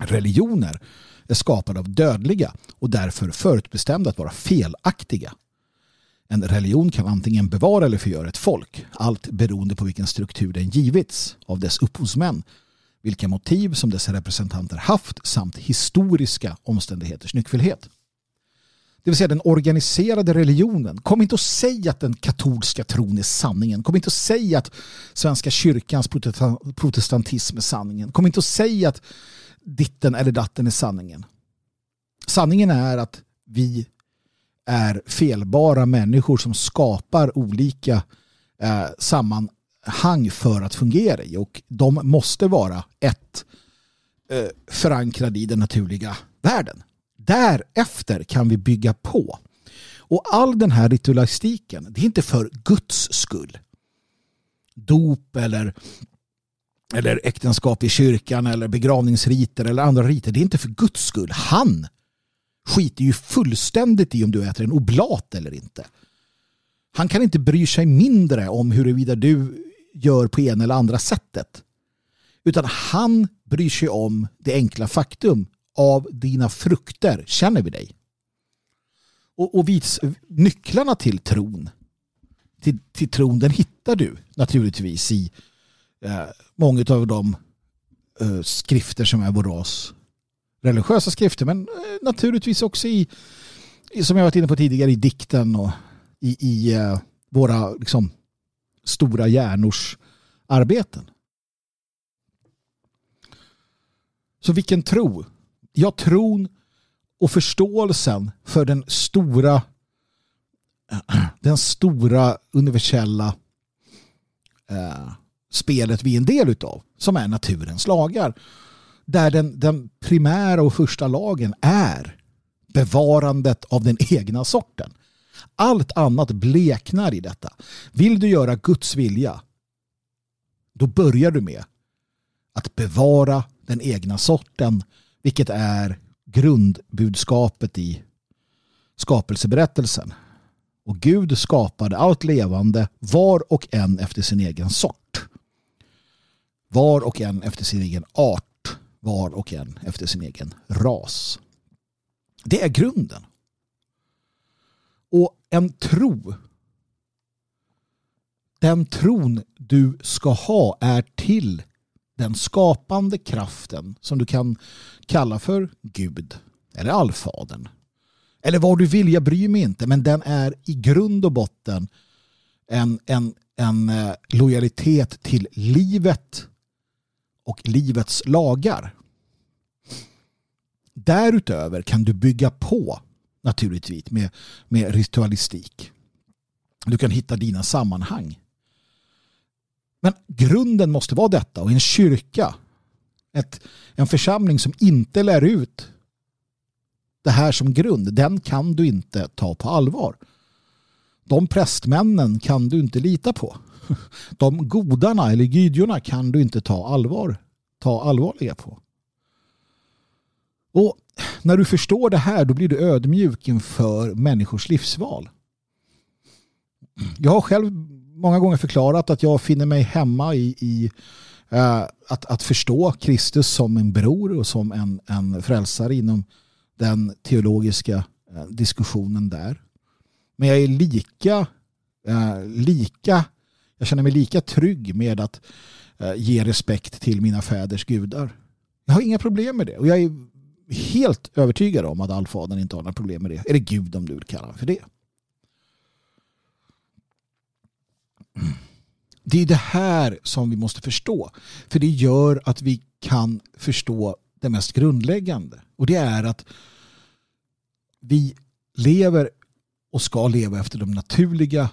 Religioner är skapade av dödliga och därför förutbestämda att vara felaktiga. En religion kan antingen bevara eller förgöra ett folk, allt beroende på vilken struktur den givits av dess upphovsmän, vilka motiv som dess representanter haft samt historiska omständigheters nyckfullhet. Det vill säga den organiserade religionen. Kom inte att säga att den katolska tron är sanningen. Kom inte att säga att Svenska kyrkans protestantism är sanningen. Kom inte att säga att ditten eller datten är sanningen. Sanningen är att vi är felbara människor som skapar olika eh, sammanhang för att fungera i. Och de måste vara ett eh, förankrade i den naturliga världen. Därefter kan vi bygga på. Och all den här ritualistiken, det är inte för Guds skull. Dop eller, eller äktenskap i kyrkan eller begravningsriter eller andra riter, det är inte för Guds skull. Han skiter ju fullständigt i om du äter en oblat eller inte. Han kan inte bry sig mindre om huruvida du gör på ena eller andra sättet. Utan han bryr sig om det enkla faktum: av dina frukter känner vi dig. Och, och vis, nycklarna till tron, till, till tron, den hittar du naturligtvis i eh, många av de eh, skrifter som är vår ras religiösa skrifter, men eh, naturligtvis också i, som jag varit inne på tidigare, i dikten och i, i eh, våra liksom, stora hjärnors arbeten. Så vilken tro? Ja, tron och förståelsen för den stora den stora universella eh, spelet vi är en del utav, som är naturens lagar, där den, den primära och första lagen är bevarandet av den egna sorten. Allt annat bleknar i detta. Vill du göra Guds vilja, då börjar du med att bevara den egna sorten, vilket är grundbudskapet i skapelseberättelsen. Och Gud skapade allt levande, var och en efter sin egen sort. Var och en efter sin egen art. Var och en efter sin egen ras. Det är grunden. Och en tro, den tron du ska ha, är till den skapande kraften som du kan kalla för Gud eller allfadern. Eller vad du vill, jag bryr mig inte. Men den är i grund och botten en, en, en lojalitet till livet och livets lagar. Därutöver kan du bygga på naturligtvis med, med ritualistik. Du kan hitta dina sammanhang. Men grunden måste vara detta. Och en kyrka, ett, en församling som inte lär ut det här som grund, den kan du inte ta på allvar. De prästmännen kan du inte lita på. De godarna eller gudjorna kan du inte ta allvar, ta allvarliga på. Och när du förstår det här, då blir du ödmjuk inför människors livsval. Jag har själv många gånger förklarat att jag finner mig hemma i, i eh, att, att förstå Kristus som en bror och som en, en frälsare inom den teologiska eh, diskussionen där. Men jag är lika, eh, lika, jag känner mig lika trygg med att eh, ge respekt till mina fäders gudar. Jag har inga problem med det, och jag är helt övertygad om att allfadern inte har några problem med det. Är det Gud, om du vill kalla för det? Det är det här som vi måste förstå, för det gör att vi kan förstå det mest grundläggande, och det är att vi lever och ska leva efter de naturliga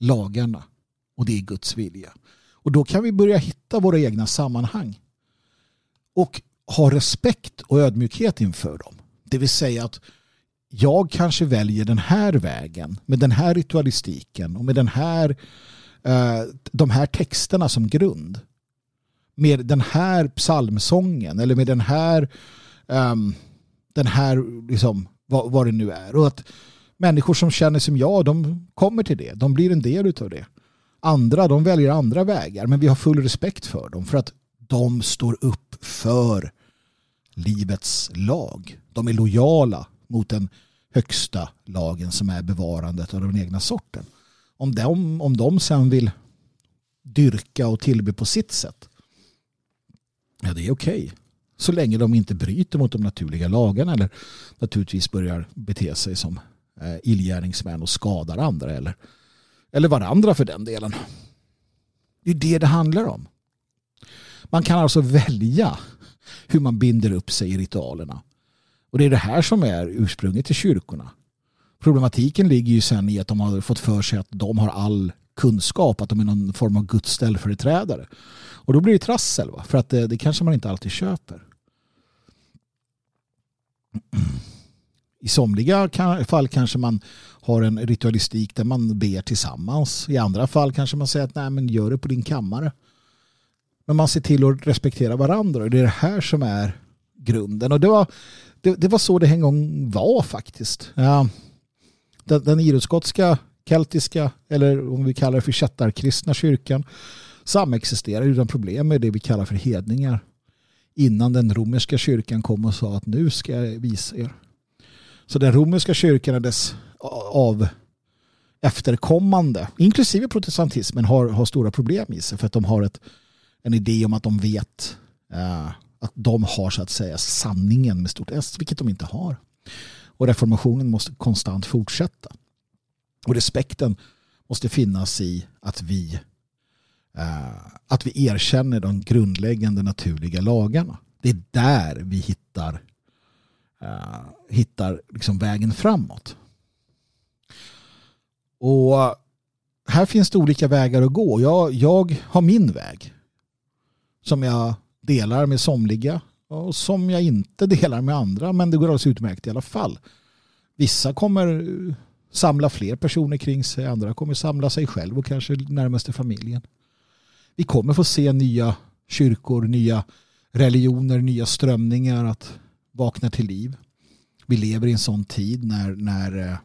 lagarna, och det är Guds vilja. Och då kan vi börja hitta våra egna sammanhang och ha respekt och ödmjukhet inför dem. Det vill säga att jag kanske väljer den här vägen med den här ritualistiken och med den här, de här texterna som grund. Med den här psalmsången eller med den här, den här liksom, vad det nu är. Och att människor som känner som jag, de kommer till det. De blir en del utav det. Andra, de väljer andra vägar, men vi har full respekt för dem, för att de står upp för livets lag. De är lojala mot den högsta lagen som är bevarandet av den egna sorten. Om de, om de sen vill dyrka och tillbe på sitt sätt, ja, det är okej. Så länge de inte bryter mot de naturliga lagarna eller naturligtvis börjar bete sig som eh, illgärningsmän och skadar andra eller, eller varandra för den delen. Det är det det handlar om. Man kan alltså välja hur man binder upp sig i ritualerna. Och det är det här som är ursprunget till kyrkorna. Problematiken ligger ju sen i att de har fått för sig att de har all kunskap, att de är någon form av Guds ställföreträdare. Och då blir det trassel, va? För att det, det kanske man inte alltid köper. I somliga fall kanske man har en ritualistik där man ber tillsammans. I andra fall kanske man säger att nej, men gör det på din kammare. Men man ser till att respektera varandra, och det är det här som är grunden. Och det var, det, det var så det en gång var faktiskt. Ja, den, den irutskotska, keltiska, eller om vi kallar det för chattarkristna kyrkan, samexisterar utan problem med det vi kallar för hedningar. Innan den romerska kyrkan kom och sa att nu ska jag visa er. Så den romerska kyrkan och dess av efterkommande, inklusive protestantismen, har, har stora problem i sig, för att de har ett, en idé om att de vet eh, att de har så att säga sanningen med stort S, vilket de inte har. Och reformationen måste konstant fortsätta. Och respekten måste finnas i att vi eh, att vi erkänner de grundläggande naturliga lagarna. Det är där vi hittar eh, hittar liksom vägen framåt. Och här finns det olika vägar att gå. Jag, jag har min väg som jag delar med somliga och som jag inte delar med andra, men det går alltså utmärkt i alla fall. Vissa kommer samla fler personer kring sig, andra kommer samla sig själv och kanske närmaste familjen. Vi kommer få se nya kyrkor, nya religioner, nya strömningar att vakna till liv. Vi lever i en sån tid när... när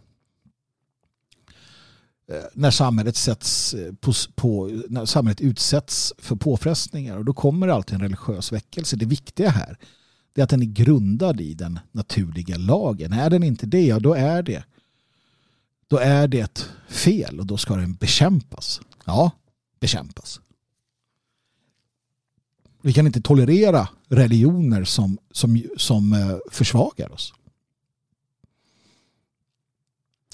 när samhället sätts på, på när samhället utsätts för påfrestningar, och då kommer alltid en religiös väckelse. Det viktiga här är att den är grundad i den naturliga lagen. Är den inte det, ja, då är det då är det ett fel, och då ska den bekämpas. Ja, bekämpas. Vi kan inte tolerera religioner som, som, som försvagar oss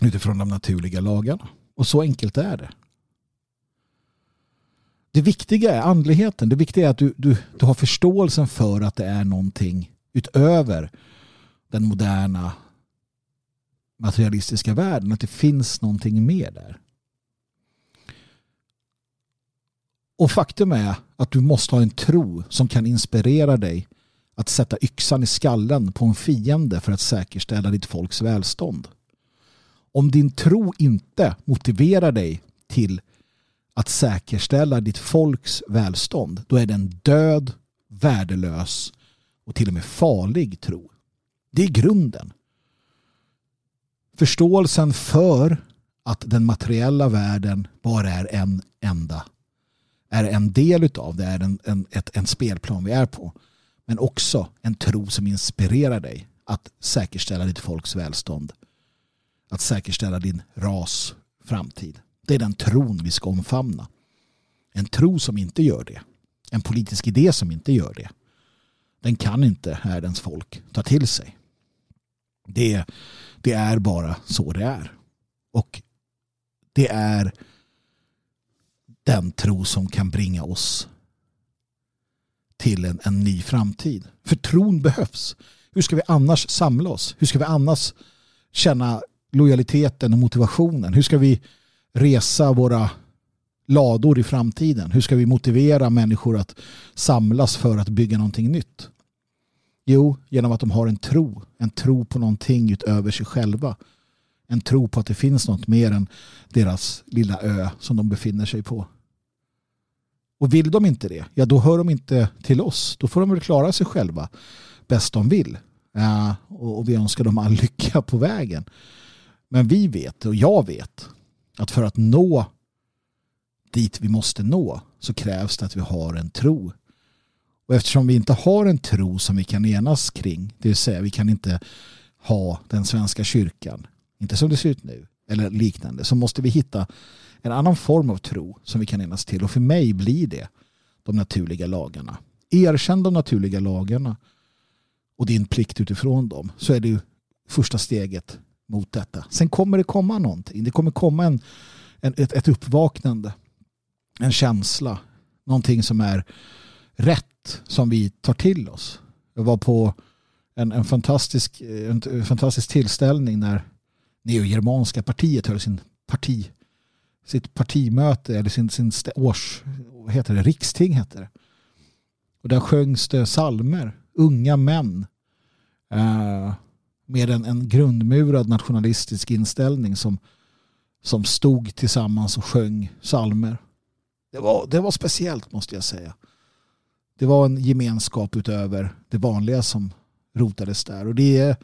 utifrån de naturliga lagarna. Och så enkelt är det. Det viktiga är andligheten. Det viktiga är att du, du, du har förståelsen för att det är någonting utöver den moderna materialistiska världen. Att det finns någonting mer där. Och faktum är att du måste ha en tro som kan inspirera dig att sätta yxan i skallen på en fiende för att säkerställa ditt folks välstånd. Om din tro inte motiverar dig till att säkerställa ditt folks välstånd, då är den död, värdelös och till och med farlig tro. Det är grunden. Förståelsen för att den materiella världen bara är en enda, är en del utav det, är en, en, ett, en spelplan vi är på. Men också en tro som inspirerar dig att säkerställa ditt folks välstånd. Att säkerställa din ras framtid. Det är den tron vi ska omfamna. En tro som inte gör det. En politisk idé som inte gör det. Den kan inte världens folk ta till sig. Det, det är bara så det är. Och det är den tro som kan bringa oss till en, en ny framtid. För tron behövs. Hur ska vi annars samla oss? Hur ska vi annars känna lojaliteten och motivationen? Hur ska vi resa våra lador i framtiden? Hur ska vi motivera människor att samlas för att bygga någonting nytt? Jo, genom att de har en tro. En tro på någonting utöver sig själva. En tro på att det finns något mer än deras lilla ö som de befinner sig på. Och vill de inte det, ja, då hör de inte till oss. Då får de väl klara sig själva bäst de vill. Ja, och vi önskar dem all lycka på vägen. Men vi vet, och jag vet, att för att nå dit vi måste nå så krävs det att vi har en tro. Och eftersom vi inte har en tro som vi kan enas kring, det vill säga vi kan inte ha den svenska kyrkan, inte som det ser ut nu, eller liknande, så måste vi hitta en annan form av tro som vi kan enas till. Och för mig blir det de naturliga lagarna. Erkänn de naturliga lagarna och din plikt utifrån dem, så är det ju första steget mot detta. Sen kommer det komma någonting. Det kommer komma en, en, ett, ett uppvaknande. En känsla. Någonting som är rätt, som vi tar till oss. Jag var på en, en, fantastisk, en, en fantastisk tillställning när Neo-Germanska partiet höll sin parti, sitt partimöte, eller sin, sin års, vad heter det, riksting heter det. Och där sjöngs det salmer. Unga män. Eh... med en, en grundmurad nationalistisk inställning som, som stod tillsammans och sjöng psalmer. Det var, det var speciellt, måste jag säga. Det var en gemenskap utöver det vanliga som rotades där. Och det är,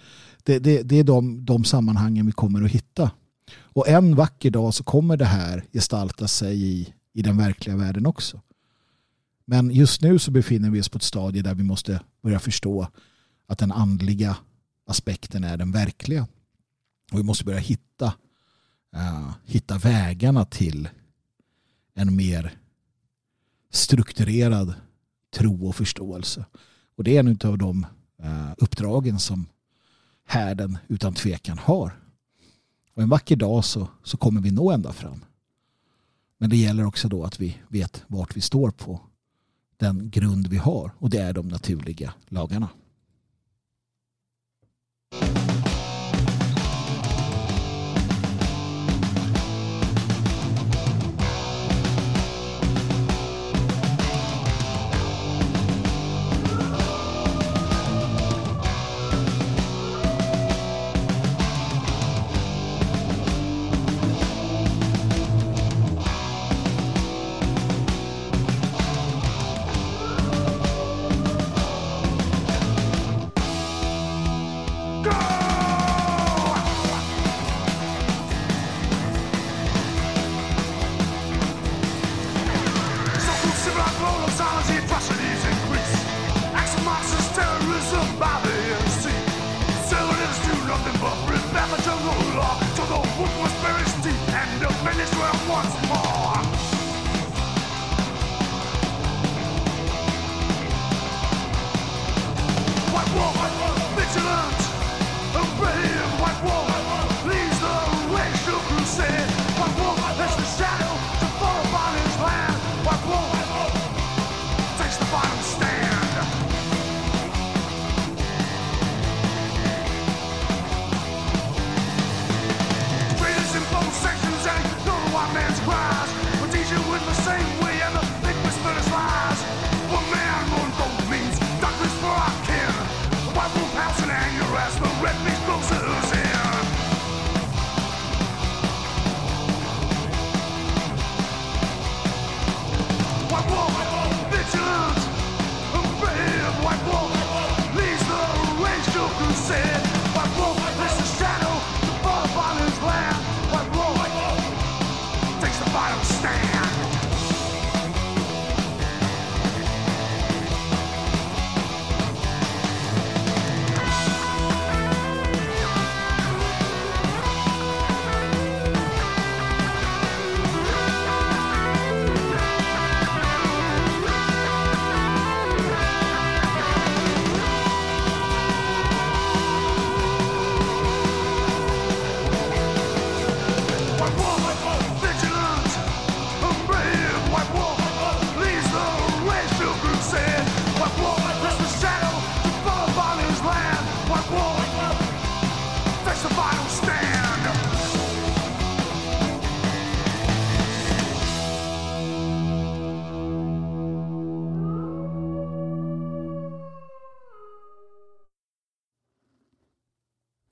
det, det, det är de, de sammanhangen vi kommer att hitta. Och en vacker dag så kommer det här gestalta sig i, i den verkliga världen också. Men just nu så befinner vi oss på ett stadie där vi måste börja förstå att den andliga aspekten är den verkliga. Och vi måste börja hitta, uh, hitta vägarna till en mer strukturerad tro och förståelse. Och det är en av de uh, uppdragen som härden utan tvekan har. Och en vacker dag så, så kommer vi nå ända fram. Men det gäller också då att vi vet vart vi står på den grund vi har, och det är de naturliga lagarna.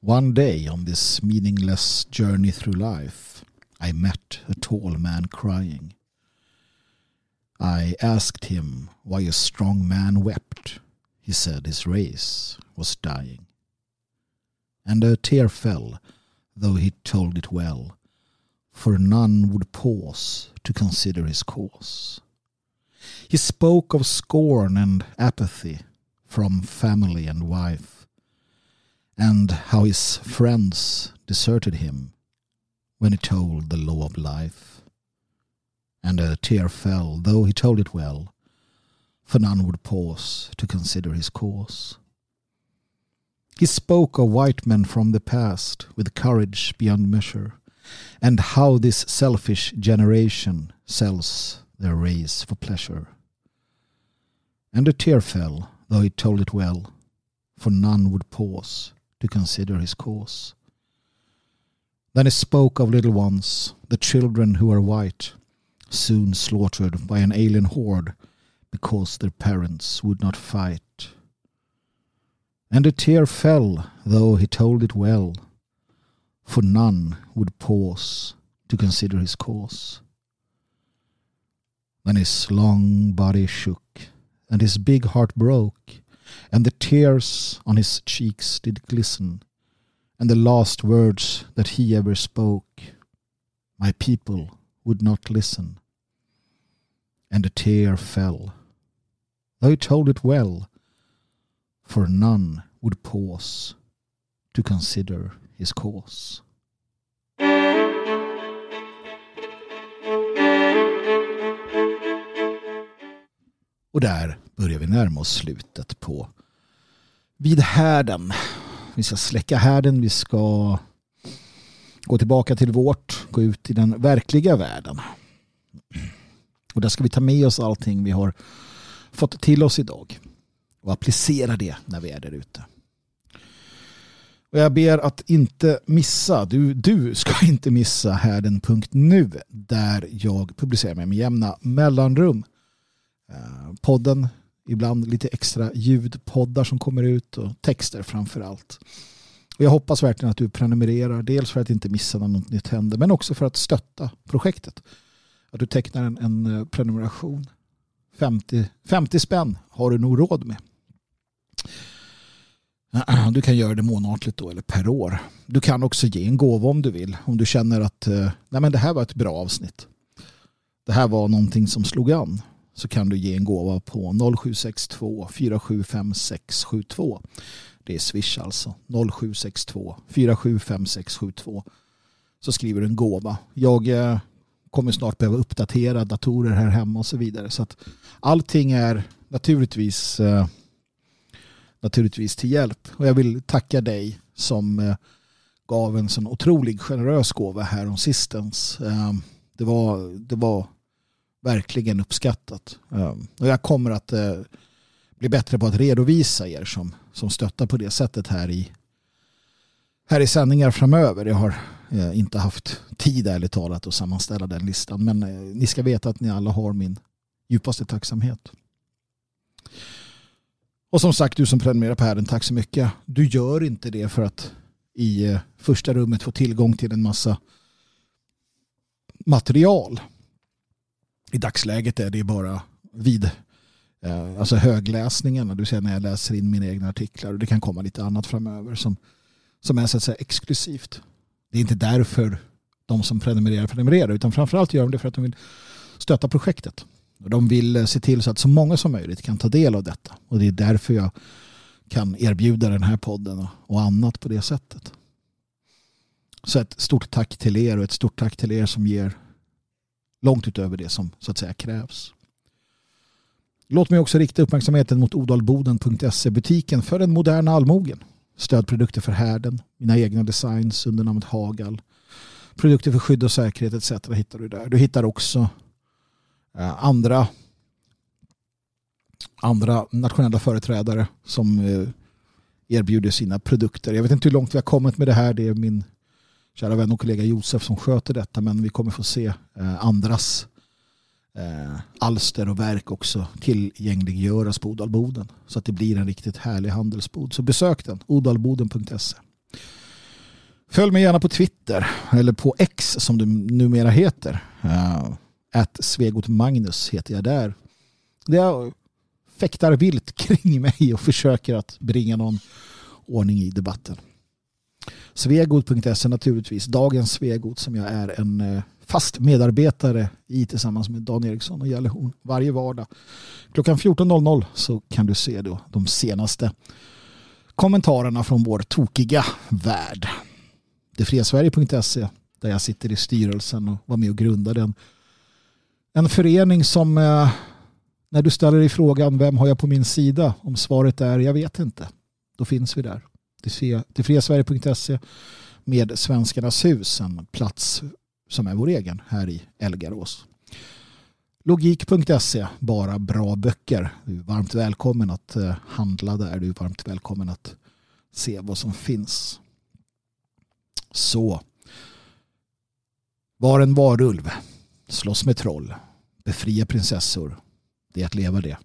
One day on this meaningless journey through life, I met a tall man crying. I asked him why a strong man wept. He said his race was dying. And a tear fell, though he told it well, for none would pause to consider his cause. He spoke of scorn and apathy from family and wife, and how his friends deserted him when he told the law of life. And a tear fell, though he told it well, for none would pause to consider his cause. He spoke of white men from the past with courage beyond measure, and how this selfish generation sells their race for pleasure. And a tear fell, though he told it well, for none would pause to consider his cause. Then he spoke of little ones, the children who are white, soon slaughtered by an alien horde because their parents would not fight. And a tear fell, though he told it well, for none would pause to consider his cause. Then his long body shook, and his big heart broke, and the tears on his cheeks did glisten, and the last words that he ever spoke, my people would not listen. And a tear fell, though he told it well, for none would pause to consider his cause. Och där börjar vi närma oss slutet på Vid härden. Vi ska släcka härden, vi ska gå tillbaka till vårt, gå ut i den verkliga världen. Och där ska vi ta med oss allting vi har fått till oss idag och applicera det när vi är där ute. Och jag ber att inte missa, du, du ska inte missa härden punkt nu där jag publicerar mig med jämna mellanrum. Podden, ibland lite extra ljudpoddar som kommer ut och texter framför allt. Och jag hoppas verkligen att du prenumererar, dels för att inte missa när något nytt händer, men också för att stötta projektet. Att du tecknar en, en prenumeration. femtio, femtio spänn har du nog råd med. Du kan göra det månatligt då eller per år. Du kan också ge en gåva om du vill. Om du känner att nej men det här var ett bra avsnitt. Det här var någonting som slog an. Så kan du ge en gåva på noll sju sex två fyra sju fem sex sju två. Det är Swish alltså. noll sju sex två fyra sju fem sex sju två. Så skriver du en gåva. Jag kommer snart behöva uppdatera datorer här hemma och så vidare. Så att allting är naturligtvis, naturligtvis till hjälp. Och jag vill tacka dig som gav en sån otroligt generös gåva här om sistens. Det var... Det var verkligen uppskattat. Och jag kommer att eh, bli bättre på att redovisa er som, som stöttar på det sättet här i, här i sändningar framöver. Jag har eh, inte haft tid ärligt talat att sammanställa den listan, men eh, ni ska veta att ni alla har min djupaste tacksamhet. Och som sagt, du som prenumererar på härden, tack så mycket. Du gör inte det för att i eh, första rummet få tillgång till en massa material. I dagsläget är det bara vid eh, alltså högläsningarna. Du ser när jag läser in mina egna artiklar, och det kan komma lite annat framöver som, som är så att säga exklusivt. Det är inte därför de som prenumererar prenumererar, utan framförallt gör de det för att de vill stötta projektet. Och de vill se till så att så många som möjligt kan ta del av detta. Och det är därför jag kan erbjuda den här podden och, och annat på det sättet. Så ett stort tack till er, och ett stort tack till er som ger långt utöver det som så att säga krävs. Låt mig också rikta uppmärksamheten mot odalboden punkt se butiken för den moderna allmogen. Stödprodukter för härden, mina egna designs under namnet Hagal, produkter för skydd och säkerhet et cetera hittar du där. Du hittar också andra andra nationella företrädare som erbjuder sina produkter. Jag vet inte hur långt vi har kommit med det här. Det är min kära vän och kollega Josef som sköter detta, men vi kommer få se andras alster och verk också tillgängliggöras på Odalboden, så att det blir en riktigt härlig handelsbod. Så besök den, odalboden punkt se. Följ mig gärna på Twitter, eller på X som det numera heter. Att Svegot Magnus heter jag där. Jag fäktar vilt kring mig och försöker att bringa någon ordning i debatten. Svegot punkt se naturligtvis. Dagens Svegot som jag är en fast medarbetare i tillsammans med Dan Eriksson och Jelle Jon varje vardag. Klockan fjorton så kan du se då de senaste kommentarerna från vår tokiga värld. Det Fredsverige punkt se där jag sitter i styrelsen och var med och grundade en, en förening som när du ställer dig frågan vem har jag på min sida? Om svaret är jag vet inte. Då finns vi där. Till Fredsverige punkt se med Svenskarnas hus, en plats som är vår egen här i Älgarås. Logik punkt se, bara bra böcker. Du är varmt välkommen att handla där. Du är varmt välkommen att se vad som finns. Så. Var en varulv. Slåss med troll. Befria prinsessor. Det är att leva det.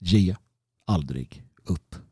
Ge aldrig upp.